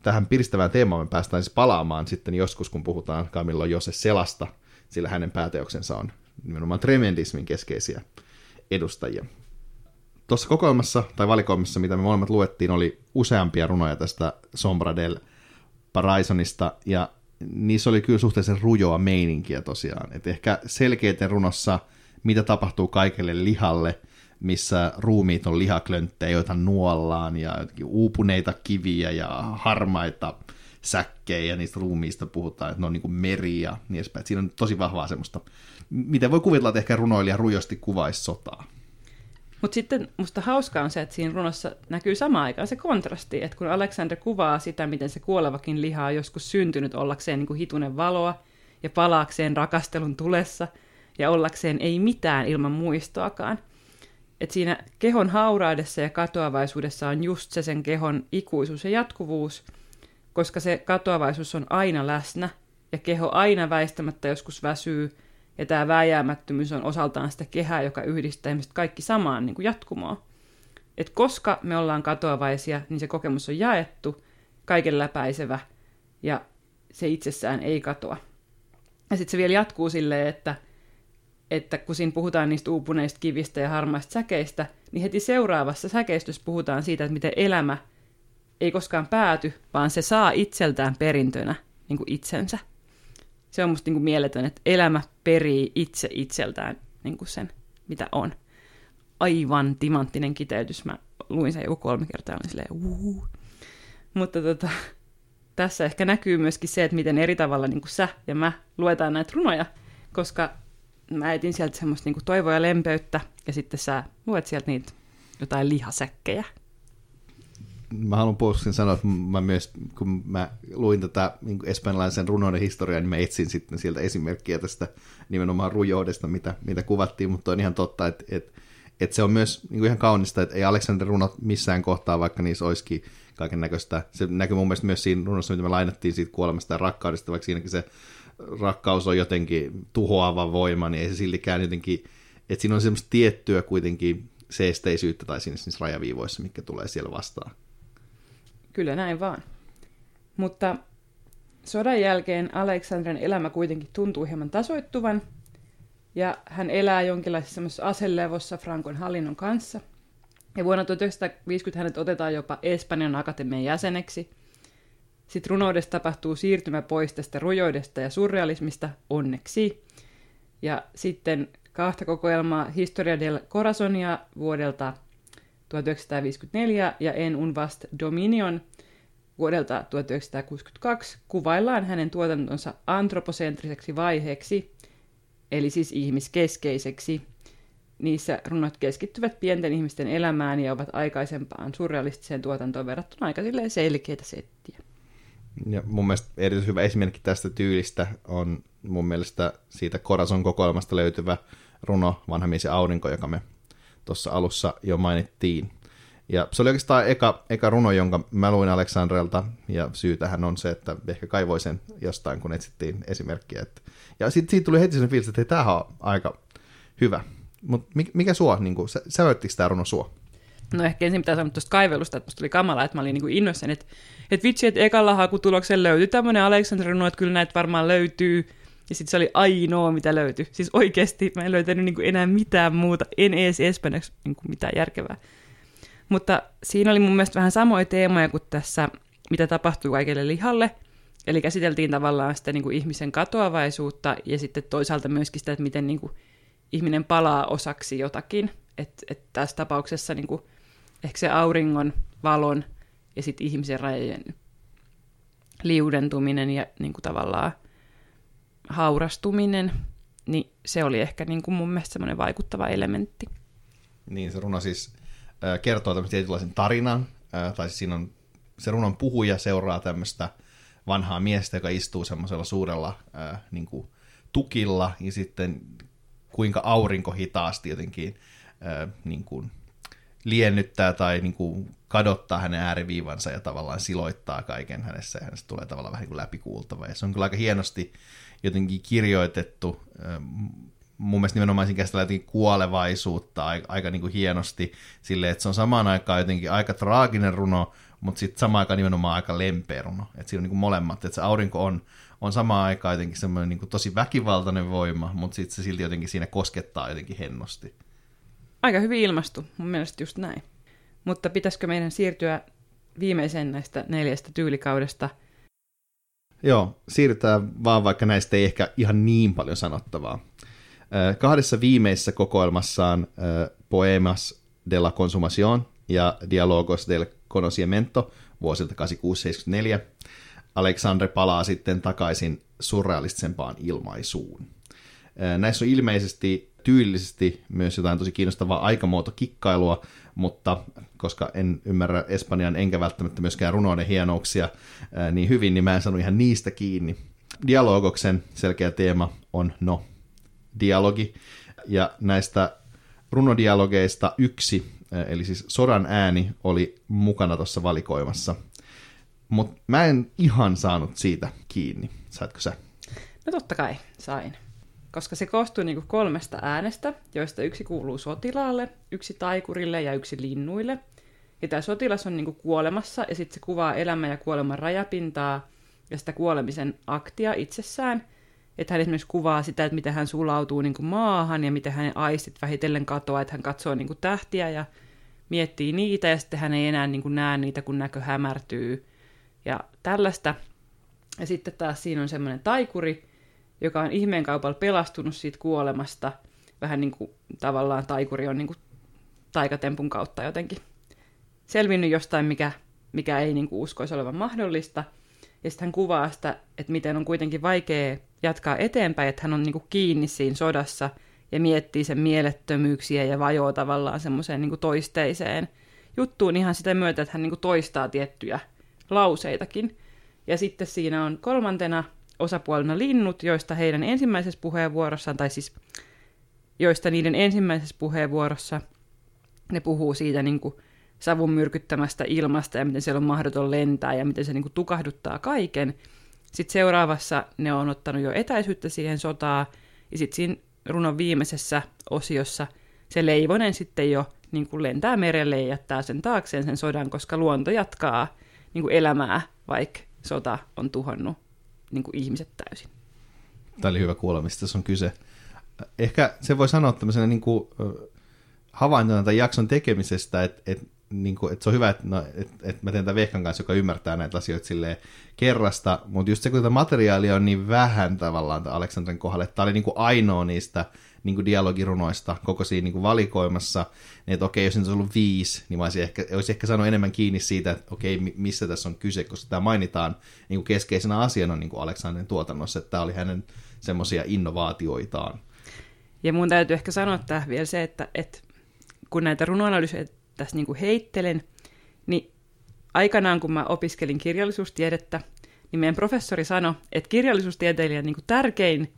Tähän piristävään teemaan me päästään siis palaamaan sitten joskus, kun puhutaan Camillo Jose Celasta, sillä hänen pääteoksensa on nimenomaan tremendismin keskeisiä edustajia. Tuossa kokoelmassa tai valikoimassa, mitä me molemmat luettiin, oli useampia runoja tästä Sombra del Paraisonista, ja niissä oli kyllä suhteellisen rujoa meininkiä tosiaan. Et ehkä selkeiten runossa, mitä tapahtuu kaikelle lihalle, missä ruumiit on lihaklönttejä, joita nuollaan, ja uupuneita kiviä ja harmaita säkkejä, ja niistä ruumiista puhutaan, että ne on niin kuin meri ja niin edespäin. Siinä on tosi vahvaa semmoista, miten voi kuvitella, että ehkä runoilija rujosti kuvaisi sotaa. Mutta sitten musta hauskaa on se, että siinä runossa näkyy samaan aikaan se kontrasti, että kun Alexander kuvaa sitä, miten se kuolevakin liha on joskus syntynyt ollakseen niin kuin hitunen valoa ja palaakseen rakastelun tulessa ja ollakseen ei mitään ilman muistoakaan. Että siinä kehon hauraudessa ja katoavaisuudessa on just se sen kehon ikuisuus ja jatkuvuus, koska se katoavaisuus on aina läsnä ja keho aina väistämättä joskus väsyy. Ja tämä vääjäämättömyys on osaltaan sitä kehää, joka yhdistää ihmiset kaikki samaan niin kuin jatkumoon. Et koska me ollaan katoavaisia, niin se kokemus on jaettu, kaiken läpäisevä, ja se itsessään ei katoa. Ja sitten se vielä jatkuu silleen, että, että kun siinä puhutaan niistä uupuneista kivistä ja harmaista säkeistä, niin heti seuraavassa säkeistyssä puhutaan siitä, että miten elämä ei koskaan pääty, vaan se saa itseltään perintönä niin kuin itsensä. Se on musta niin kuin mieletön, että elämä perii itse itseltään niin kuin sen, mitä on. Aivan timanttinen kiteytys. Mä luin sen joku kolme kertaa, olin silleen uuuh. Mutta tota, tässä ehkä näkyy myöskin se, että miten eri tavalla niin kuin sä ja mä luetaan näitä runoja, koska mä etin sieltä semmoista niin kuin toivoa ja lempeyttä, ja sitten sä luet sieltä niitä jotain lihasäkkejä. Mä haluan puolustuksen sanoa, että mä myös, kun mä luin tätä niin espanjalaisen runouden historiaa, niin mä etsin sitten sieltä esimerkkiä tästä nimenomaan rujoudesta, mitä, mitä kuvattiin, mutta on ihan totta, että, että, että se on myös niin ihan kaunista, että ei Alexander runot missään kohtaa, vaikka niissä olisikin kaiken näköistä. Se näkyy mun mielestä myös siinä runossa, mitä me lainattiin siitä kuolemasta ja rakkaudesta, vaikka siinäkin se rakkaus on jotenkin tuhoava voima, niin ei se siltikään jotenkin, että siinä on semmoista tiettyä kuitenkin seesteisyyttä tai siinä niissä rajaviivoissa, mitkä tulee siellä vastaan. Kyllä näin vaan. Mutta sodan jälkeen Alexandren elämä kuitenkin tuntuu hieman tasoittuvan, ja hän elää jonkinlaisessa semmoisessa aselevossa Frankon hallinnon kanssa. Ja vuonna tuhatyhdeksänsataaviisikymmentä hänet otetaan jopa Espanjan akatemian jäseneksi. Sitten runoudesta tapahtuu siirtymä pois tästä rujoudesta ja surrealismista, onneksi. Ja sitten kahta kokoelmaa Historia del Corazonia vuodelta tuhatyhdeksänsataaviisikymmentäneljä ja En un vast dominion vuodelta tuhatyhdeksänsataakuusikymmentäkaksi kuvaillaan hänen tuotantonsa antroposentriseksi vaiheeksi, eli siis ihmiskeskeiseksi. Niissä runot keskittyvät pienten ihmisten elämään ja ovat aikaisempaan surrealistiseen tuotantoon verrattuna aika selkeitä settiä. Ja mun mielestä erityisen hyvä esimerkki tästä tyylistä on mun mielestä siitä Corazon kokoelmasta löytyvä runo Vanha mies ja aurinko, joka me tuossa alussa jo mainittiin. Ja se oli oikeastaan eka, eka runo, jonka mä luin Alexandrelta, ja syytähän on se, että ehkä kaivoi sen jostain, kun etsittiin esimerkkiä. Et, ja sitten siitä tuli heti sen fiilis, että tämähän on aika hyvä. Mutta mikä sua, niin kun, sä, sävöittikö tämä runo sua? No ehkä ensin pitää sanoa tuosta kaivelusta, että musta tuli kamala, että mä olin niin kuin innoissani, että et vitsi, että ekalla hakutuloksen löytyi tämmöinen Alexandre-runo, että kyllä näitä varmaan löytyy. Ja sitten se oli ainoa, mitä löytyi. Siis oikeasti mä en löytänyt niinku enää mitään muuta, en edes espanjaksi niinku mitään järkevää. Mutta siinä oli mun mielestä vähän samoja teemoja kuin tässä, mitä tapahtuu kaikelle lihalle. Eli käsiteltiin tavallaan sitä niinku ihmisen katoavaisuutta ja sitten toisaalta myöskin sitä, että miten niinku ihminen palaa osaksi jotakin. Että et tässä tapauksessa niinku ehkä se auringon, valon ja sitten ihmisen rajojen liudentuminen ja niin kuin tavallaan haurastuminen, niin se oli ehkä niin kuin mun mielestä semmoinen vaikuttava elementti. Niin, se runo siis äh, kertoo tämmöisen tietynlaisen tarinan, äh, tai siis siinä on, se runon puhuja seuraa tämmöistä vanhaa miestä, joka istuu semmoisella suurella äh, niin kuin tukilla, ja sitten kuinka aurinko hitaasti jotenkin äh, niin kuin liennyttää tai niin kuin kadottaa hänen ääriviivansa ja tavallaan siloittaa kaiken hänessä, ja hänestä tulee tavallaan vähän niin kuin läpikuultava. Ja se on kyllä aika hienosti jotenkin kirjoitettu. Mun mielestä nimenomaan siinä käsitellään jotenkin kuolevaisuutta aika niin kuin hienosti silleen, että se on samaan aikaan jotenkin aika traaginen runo, mutta sitten samaan aikaan nimenomaan aika lempeä runo. Että siinä on niin kuin molemmat, että se aurinko on, on samaan aikaan jotenkin semmoinen niin kuin tosi väkivaltainen voima, mutta sitten se silti jotenkin siinä koskettaa jotenkin hennosti. Aika hyvin ilmastu, mun mielestä just näin. Mutta pitäisikö meidän siirtyä viimeiseen näistä neljästä tyylikaudesta? Joo, siirrytään vaan, vaikka näistä ei ehkä ihan niin paljon sanottavaa. Kahdessa viimeisessä kokoelmassaan Poemas de la Consumación ja Diálogos del Conocimiento vuosilta kahdeksankymmentäkuusi seitsemänkymmentäneljä Alexandre palaa sitten takaisin surrealistisempaan ilmaisuun. Näissä on ilmeisesti tyylisesti myös jotain tosi kiinnostavaa aikamuotokikkailua, mutta koska en ymmärrä espanjan enkä välttämättä myöskään runouden hienouksia niin hyvin, niin mä en sano ihan niistä kiinni. Dialogoksen selkeä teema on no, dialogi, ja näistä runodialogeista yksi, eli siis sodan ääni, oli mukana tuossa valikoimassa. Mutta mä en ihan saanut siitä kiinni. Saitko sä? No totta kai sain. Koska se koostuu niinku kolmesta äänestä, joista yksi kuuluu sotilaalle, yksi taikurille ja yksi linnuille. Ja tämä sotilas on niinku kuolemassa, ja sitten se kuvaa elämän ja kuoleman rajapintaa ja sitä kuolemisen aktia itsessään. Että hän esimerkiksi kuvaa sitä, että miten hän sulautuu niinku maahan ja miten hänen aistit vähitellen katoaa, että hän katsoo niinku tähtiä ja miettii niitä, ja sitten hän ei enää niinku näe niitä, kun näkö hämärtyy ja tällaista. Ja sitten taas siinä on semmoinen taikuri, joka on ihmeen kaupalla pelastunut siitä kuolemasta. Vähän niin kuin tavallaan taikuri on niin kuin taikatempun kautta jotenkin selvinnyt jostain, mikä, mikä ei niin kuin uskoisi olevan mahdollista. Ja sitten hän kuvaa sitä, että miten on kuitenkin vaikea jatkaa eteenpäin, että hän on niin kuin kiinni siinä sodassa ja miettii sen mielettömyyksiä ja vajoo tavallaan semmoiseen niin kuin toisteiseen juttuun ihan sitä myötä, että hän niin kuin toistaa tiettyjä lauseitakin. Ja sitten siinä on kolmantena osapuolena linnut, joista heidän ensimmäisessä puheenvuorossaan, tai siis joista niiden ensimmäisessä puheenvuorossa ne puhuu siitä niin kuin savun myrkyttämästä ilmasta ja miten siellä on mahdoton lentää ja miten se niin kuin tukahduttaa kaiken. Sitten seuraavassa ne on ottanut jo etäisyyttä siihen sotaan, ja sitten siinä runon viimeisessä osiossa se leivonen sitten jo niin kuin lentää merelle ja jättää sen taakseen sen sodan, koska luonto jatkaa niin kuin elämää, vaikka sota on tuhannut niin kuin ihmiset täysin. Tämä oli hyvä kuulla, mistä tässä on kyse. Ehkä se voi sanoa tämmöisenä niin kuin havaintona tämän jakson tekemisestä, että, että, niin kuin, että se on hyvä, että, no, että, että mä teen tämän Vehkan kanssa, joka ymmärtää näitä asioita silleen kerrasta, mutta just se, kun tätä materiaalia on niin vähän tavallaan Aleksandren kohdalla, että tämä oli niin kuin ainoa niistä niin kuin dialogirunoista koko siinä niin kuin valikoimassa, niin että okei, jos niitä olisi ollut viisi, niin mä olisin ehkä, olisin ehkä saanut enemmän kiinni siitä, että okei, missä tässä on kyse, koska tämä mainitaan niin kuin keskeisenä asiana niin kuin Aleksandrin tuotannossa, että tämä oli hänen semmoisia innovaatioitaan. Ja mun täytyy ehkä sanoa tähän vielä se, että, että kun näitä runoanalyysiä tässä niin kuin heittelen, niin aikanaan kun mä opiskelin kirjallisuustiedettä, niin meidän professori sanoi, että kirjallisuustieteilijän niin kuin tärkein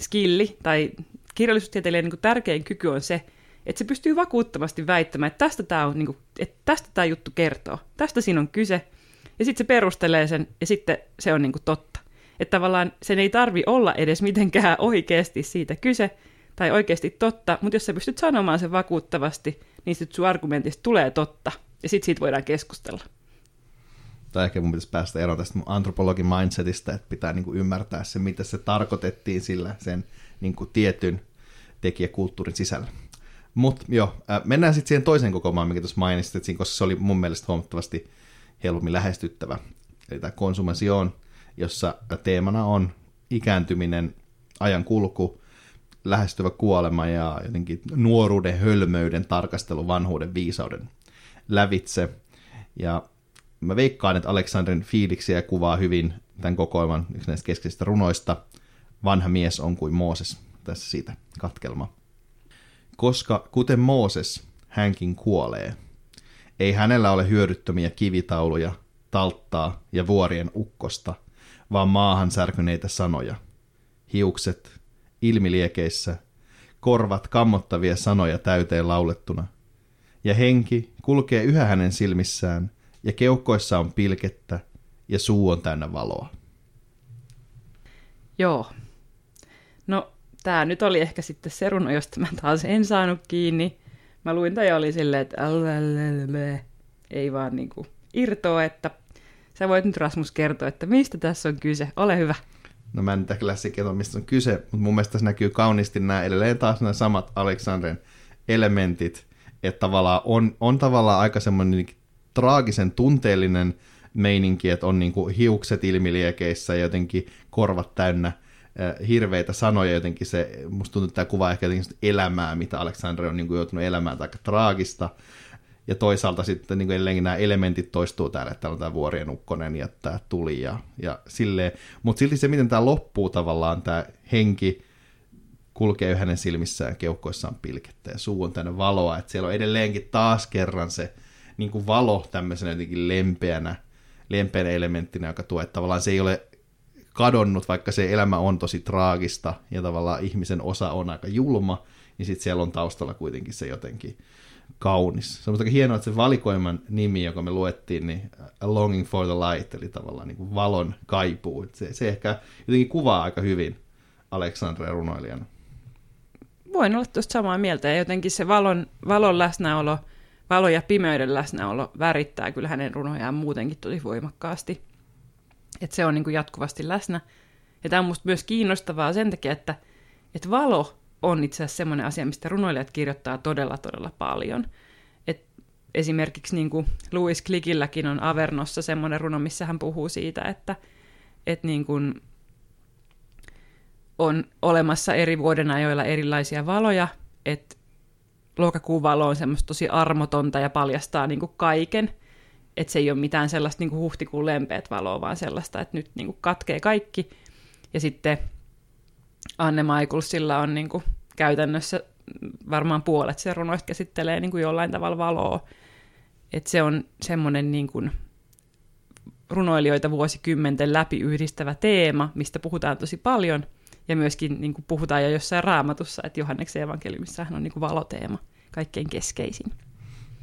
skilli tai kirjallisuustieteilijän niin kuin tärkein kyky on se, että se pystyy vakuuttavasti väittämään, että tästä tämä on, niin kuin, että tästä tämä juttu kertoo, tästä siinä on kyse, ja sitten se perustelee sen, ja sitten se on niin kuin totta. Että tavallaan sen ei tarvi olla edes mitenkään oikeasti siitä kyse, tai oikeasti totta, mutta jos sä pystyt sanomaan sen vakuuttavasti, niin sitten sun argumentista tulee totta, ja sitten siitä voidaan keskustella. Tai ehkä mun pitäisi päästä eroon tästä mun antropologin mindsetistä, että pitää niin kuin ymmärtää se, mitä se tarkoitettiin sillä sen niin kuin tietyn tekijäkulttuurin sisällä. Mutta joo, äh, mennään sitten siihen toiseen kokoelmaan, mikä tuossa mainitsit, koska se oli mun mielestä huomattavasti helpommin lähestyttävä. Eli tämä Consumación, jossa teemana on ikääntyminen, ajan kulku, lähestyvä kuolema ja jotenkin nuoruuden, hölmöyden, tarkastelu, vanhuuden, viisauden. lävitse. Ja mä veikkaan, että Aleksanderin fiiliksiä kuvaa hyvin tämän kokoelman yksi näistä keskeisistä runoista. Vanha mies on kuin Mooses. Tässä siitä katkelma. Koska kuten Mooses, hänkin kuolee. Ei hänellä ole hyödyttömiä kivitauluja, talttaa ja vuorien ukkosta, vaan maahan särkyneitä sanoja. Hiukset ilmiliekeissä, korvat kammottavia sanoja täyteen laulettuna. Ja henki kulkee yhä hänen silmissään, ja keuhkoissa on pilkettä, ja suu on täynnä valoa. Joo. No, tää nyt oli ehkä sitten se runo, josta mä taas en saanut kiinni. Mä luin tai oli silleen, että ei vaan niinku irtoa, että sä voit nyt Rasmus kertoa, että mistä tässä on kyse. Ole hyvä. No mä en nyt kyllä kertoa, mistä on kyse, mutta mun mielestä tässä näkyy kauniisti nämä edelleen taas nämä samat Aleksanderin elementit, että tavallaan on, on tavallaan aika semmoinen traagisen tunteellinen meininki, että on niinku hiukset ilmiliekeissä ja jotenkin korvat täynnä hirveitä sanoja, jotenkin se, musta tuntuu, että tämä kuvaa ehkä jotenkin elämää, mitä Aleksander on niin kuin joutunut elämään, aika traagista, ja toisaalta sitten niin kuin edelleenkin nämä elementit toistuu täällä, että täällä on tämä vuorien ukkonen ja tämä tuli, ja, ja silleen, mutta silti se, miten tämä loppuu tavallaan, tämä henki kulkee hänen silmissään, keuhkoissaan pilkettä, ja suu on täynnä valoa, että siellä on edelleenkin taas kerran se niin kuin valo tämmöisenä jotenkin lempeänä, lempeänä elementtinä, joka tuo, että tavallaan se ei ole kadonnut, vaikka se elämä on tosi traagista ja tavallaan ihmisen osa on aika julma, niin sitten siellä on taustalla kuitenkin se jotenkin kaunis. Se on mustakin hienoa, että se valikoiman nimi, joka me luettiin, niin A Longing for the Light, eli tavallaan niin kuin valon kaipuu. Se, se ehkä jotenkin kuvaa aika hyvin Aleksanderia runoilijana. Voin olla tuosta samaa mieltä, ja jotenkin se valon, valon läsnäolo, valo ja pimeyden läsnäolo värittää kyllä hänen runojaan muutenkin tosi voimakkaasti. Että se on niin kuin jatkuvasti läsnä. Ja tämä on musta myös kiinnostavaa sen takia, että, että valo on itse asiassa semmoinen asia, mistä runoilijat kirjoittaa todella, todella paljon. Et esimerkiksi niin kuin Louis Clicilläkin on Avernossa semmoinen runo, missä hän puhuu siitä, että, että niin kuin on olemassa eri vuodenajoilla erilaisia valoja. Että loukakuun valo on semmoista tosi armotonta ja paljastaa niin kuin kaiken. Että se ei ole mitään sellaista niin kuin huhtikuun lempeät valoa, vaan sellaista, että nyt niin kuin katkee kaikki. Ja sitten Anne Maikulsilla on niin kuin käytännössä varmaan puolet sen runoista käsittelee niin kuin jollain tavalla valoa. Että se on semmoinen niin kuin runoilijoita vuosikymmenten läpi yhdistävä teema, mistä puhutaan tosi paljon. Ja myöskin niin kuin puhutaan jo jossain raamatussa, että Johanneksen evankeliumissahan on niin kuin valoteema kaikkein keskeisin.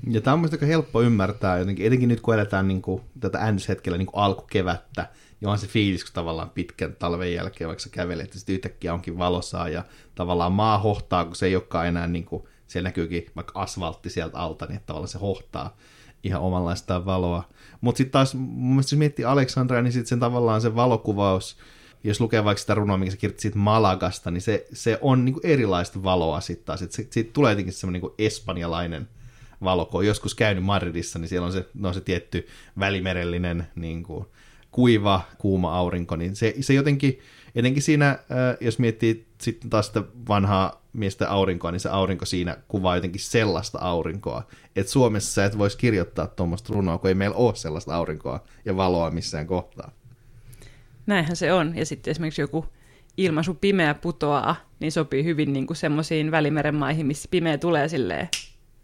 Ja tämä on mielestäni aika helppo ymmärtää, jotenkin, etenkin nyt kun eletään niin kuin, tätä äänestyshetkellä niin alkukevättä, niin on se fiilis, kun tavallaan pitkän talven jälkeen, vaikka sä kävelet, ja sitten yhtäkkiä onkin valosaa, ja tavallaan maa hohtaa, kun se ei olekaan enää, niin kuin, siellä näkyykin vaikka asfaltti sieltä alta, niin että tavallaan se hohtaa ihan omanlaistaan valoa. Mutta sitten taas, mun mielestä jos miettii Aleksanderia, niin sitten sen tavallaan se valokuvaus, jos lukee vaikka sitä runoa, minkä sä kirjoitit Malagasta, niin se, se on niin kuin erilaista valoa sitten taas. Siitä sit tulee jotenkin semmoinen niin kuin espanjalainen valo, kun on joskus käynyt Madridissa, niin siellä on se, no se tietty välimerellinen niin kuin kuiva, kuuma aurinko, niin se, se jotenkin, jotenkin siinä, jos miettii sitten taas sitä vanhaa miestä aurinkoa, niin se aurinko siinä kuvaa jotenkin sellaista aurinkoa, että Suomessa sä et voisi kirjoittaa tuommoista runoa, kun ei meillä ole sellaista aurinkoa ja valoa missään kohtaa. Näinhän se on, ja sitten esimerkiksi joku ilmaisu pimeä putoaa, niin sopii hyvin niin kuin semmoisiin välimeren maihin, missä pimeä tulee silleen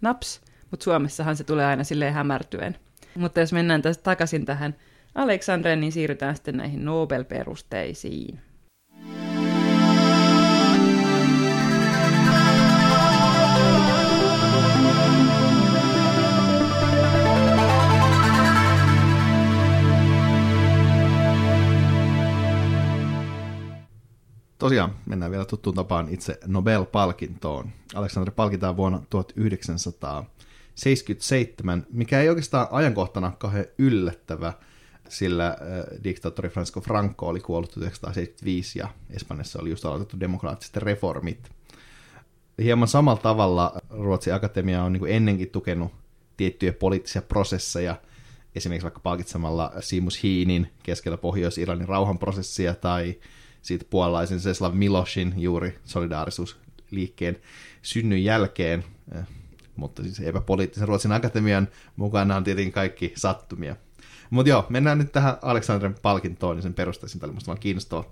naps, mutta Suomessahan se tulee aina silleen hämärtyen. Mutta jos mennään tästä takaisin tähän Aleksandereen, niin siirrytään sitten näihin Nobel-perusteisiin. Tosiaan, mennään vielä tuttuun tapaan itse Nobel-palkintoon. Aleksander palkitaan vuonna tuhatyhdeksänsataaseitsemänkymmentäseitsemän, mikä ei oikeastaan ajankohtana kauhean yllättävä, sillä äh, diktaattori Francisco Franco oli kuollut tuhatyhdeksänsataaseitsemänkymmentäviisi ja Espanjassa oli just aloitettu demokraattiset reformit. Hieman samalla tavalla Ruotsin Akatemia on niin kuin ennenkin tukenut tiettyjä poliittisia prosesseja, esimerkiksi vaikka palkitsemalla Seamus Heanin keskellä Pohjois-Irlannin rauhanprosessia tai siitä puolalaisen Zeslav Miloshin juuri solidaarisuusliikkeen synnyn jälkeen mutta siis epäpoliittisen Ruotsin akatemian mukana on tietenkin kaikki sattumia. Mutta joo, mennään nyt tähän Alexandren palkintoon ja sen perustaisin. Tämä oli musta vaan kiinnostava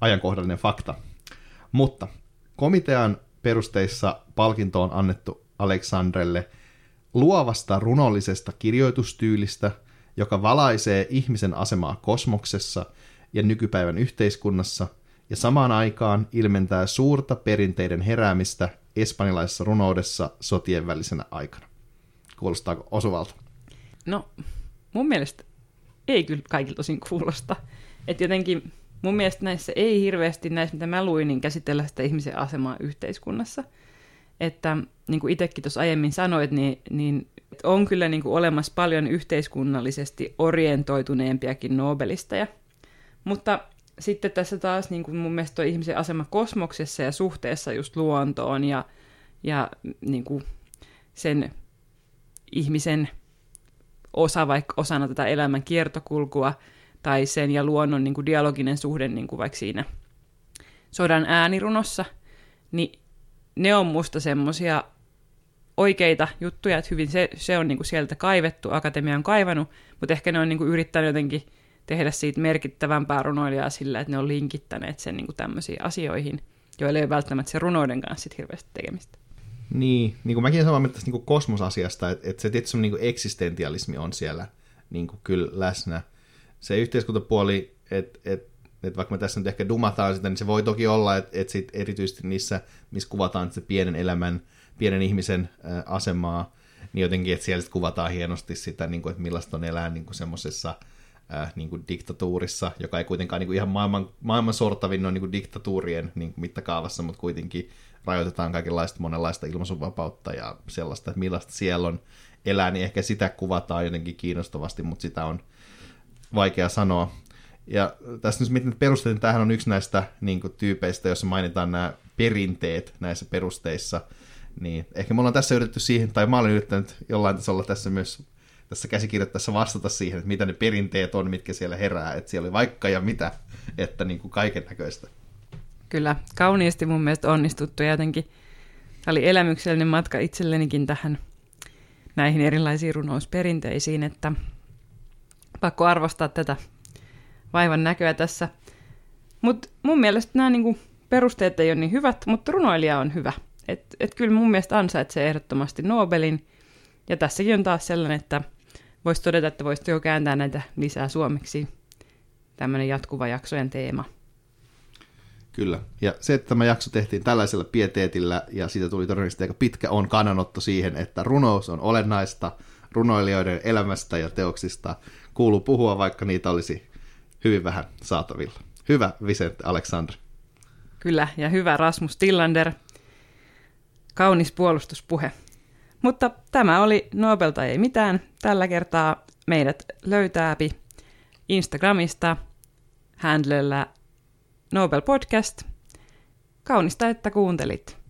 ajankohdallinen fakta. Mutta komitean perusteissa palkinto on annettu Alexandrelle luovasta runollisesta kirjoitustyylistä, joka valaisee ihmisen asemaa kosmoksessa ja nykypäivän yhteiskunnassa ja samaan aikaan ilmentää suurta perinteiden heräämistä espanjalaisessa runoudessa sotien välisenä aikana. Kuulostaako osuvalta? No, mun mielestä ei kyllä kaikilta osin kuulosta. Että jotenkin mun mielestä näissä ei hirveästi, näissä mitä mä luin, niin käsitellä sitä ihmisen asemaa yhteiskunnassa. Että niin kuin itsekin tuossa aiemmin sanoit, niin, niin on kyllä niin kuin olemassa paljon yhteiskunnallisesti orientoituneempiakin nobelisteja. Mutta sitten tässä taas niin kuin mun mielestä tuo ihmisen asema kosmoksessa ja suhteessa just luontoon ja, ja niin kuin sen ihmisen osa vaikka osana tätä elämän kiertokulkua tai sen ja luonnon niin kuin dialoginen suhde niin kuin vaikka siinä Sodan äänirunossa, niin ne on musta semmoisia oikeita juttuja, että hyvin se, se on niin kuin sieltä kaivettu, akatemia on kaivannut, mutta ehkä ne on niin kuin yrittänyt jotenkin tehdä siitä merkittävämpää runoilijaa sillä, että ne on linkittäneet sen niin kuin tämmöisiin asioihin, joilla ei ole välttämättä se runoiden kanssa sit hirveästi tekemistä. Niin, niin kuin mäkin olen samaa mieltä tästä niin kuin kosmosasiasta, että, että se tietysti niin kuin eksistentialismi on siellä niin kuin kyllä läsnä. Se yhteiskuntapuoli, että et, et vaikka me tässä nyt ehkä dumataan sitä, niin se voi toki olla, että et sit erityisesti niissä, missä kuvataan se pienen elämän, pienen ihmisen ä, asemaa, niin jotenkin, että siellä kuvataan hienosti sitä, niin kuin, että millaista on elää niin kuin semmoisessa Äh, niin kuin diktatuurissa, joka ei kuitenkaan niin kuin ihan maailman, maailman sortavin on niin kuin diktatuurien niin kuin mittakaavassa, mutta kuitenkin rajoitetaan kaikenlaista monenlaista ilmaisunvapautta ja sellaista, että millaista siellä on elää, niin ehkä sitä kuvataan jotenkin kiinnostavasti, mutta sitä on vaikea sanoa. Ja tässä nyt miten perusteet, tämähän on yksi näistä niin kuin tyypeistä, jossa mainitaan nämä perinteet näissä perusteissa, niin ehkä me ollaan tässä yritetty siihen, tai mä olen yrittänyt jollain tasolla tässä myös tässä käsikirjoittaessa vastata siihen, että mitä ne perinteet on, mitkä siellä herää, että siellä oli vaikka ja mitä, että niin kuin kaiken näköistä. Kyllä, kauniisti mun mielestä onnistuttu ja jotenkin tämä oli elämyksellinen matka itsellenikin tähän näihin erilaisiin runousperinteisiin, että pakko arvostaa tätä vaivan näköä tässä. Mutta mun mielestä nämä niin kuin perusteet ei ole niin hyvät, mutta runoilija on hyvä. Että et kyllä mun mielestä ansaitsee ehdottomasti Nobelin. Ja tässäkin on taas sellainen, että voisi todeta, että voisi jo kääntää näitä lisää suomeksi. Tämmöinen jatkuva jaksojen teema. Kyllä. Ja se, että tämä jakso tehtiin tällaisella pieteetillä, ja siitä tuli todennäköisesti aika pitkä, on kannanotto siihen, että runous on olennaista, runoilijoiden elämästä ja teoksista kuuluu puhua, vaikka niitä olisi hyvin vähän saatavilla. Hyvä Vicente Alexandre. Kyllä, ja hyvä Rasmus Tillander. Kaunis puolustuspuhe. Mutta tämä oli Nobelta ei mitään. Tällä kertaa meidät löytääpi Instagramista handlellä Nobel Podcast. Kaunista, että kuuntelit.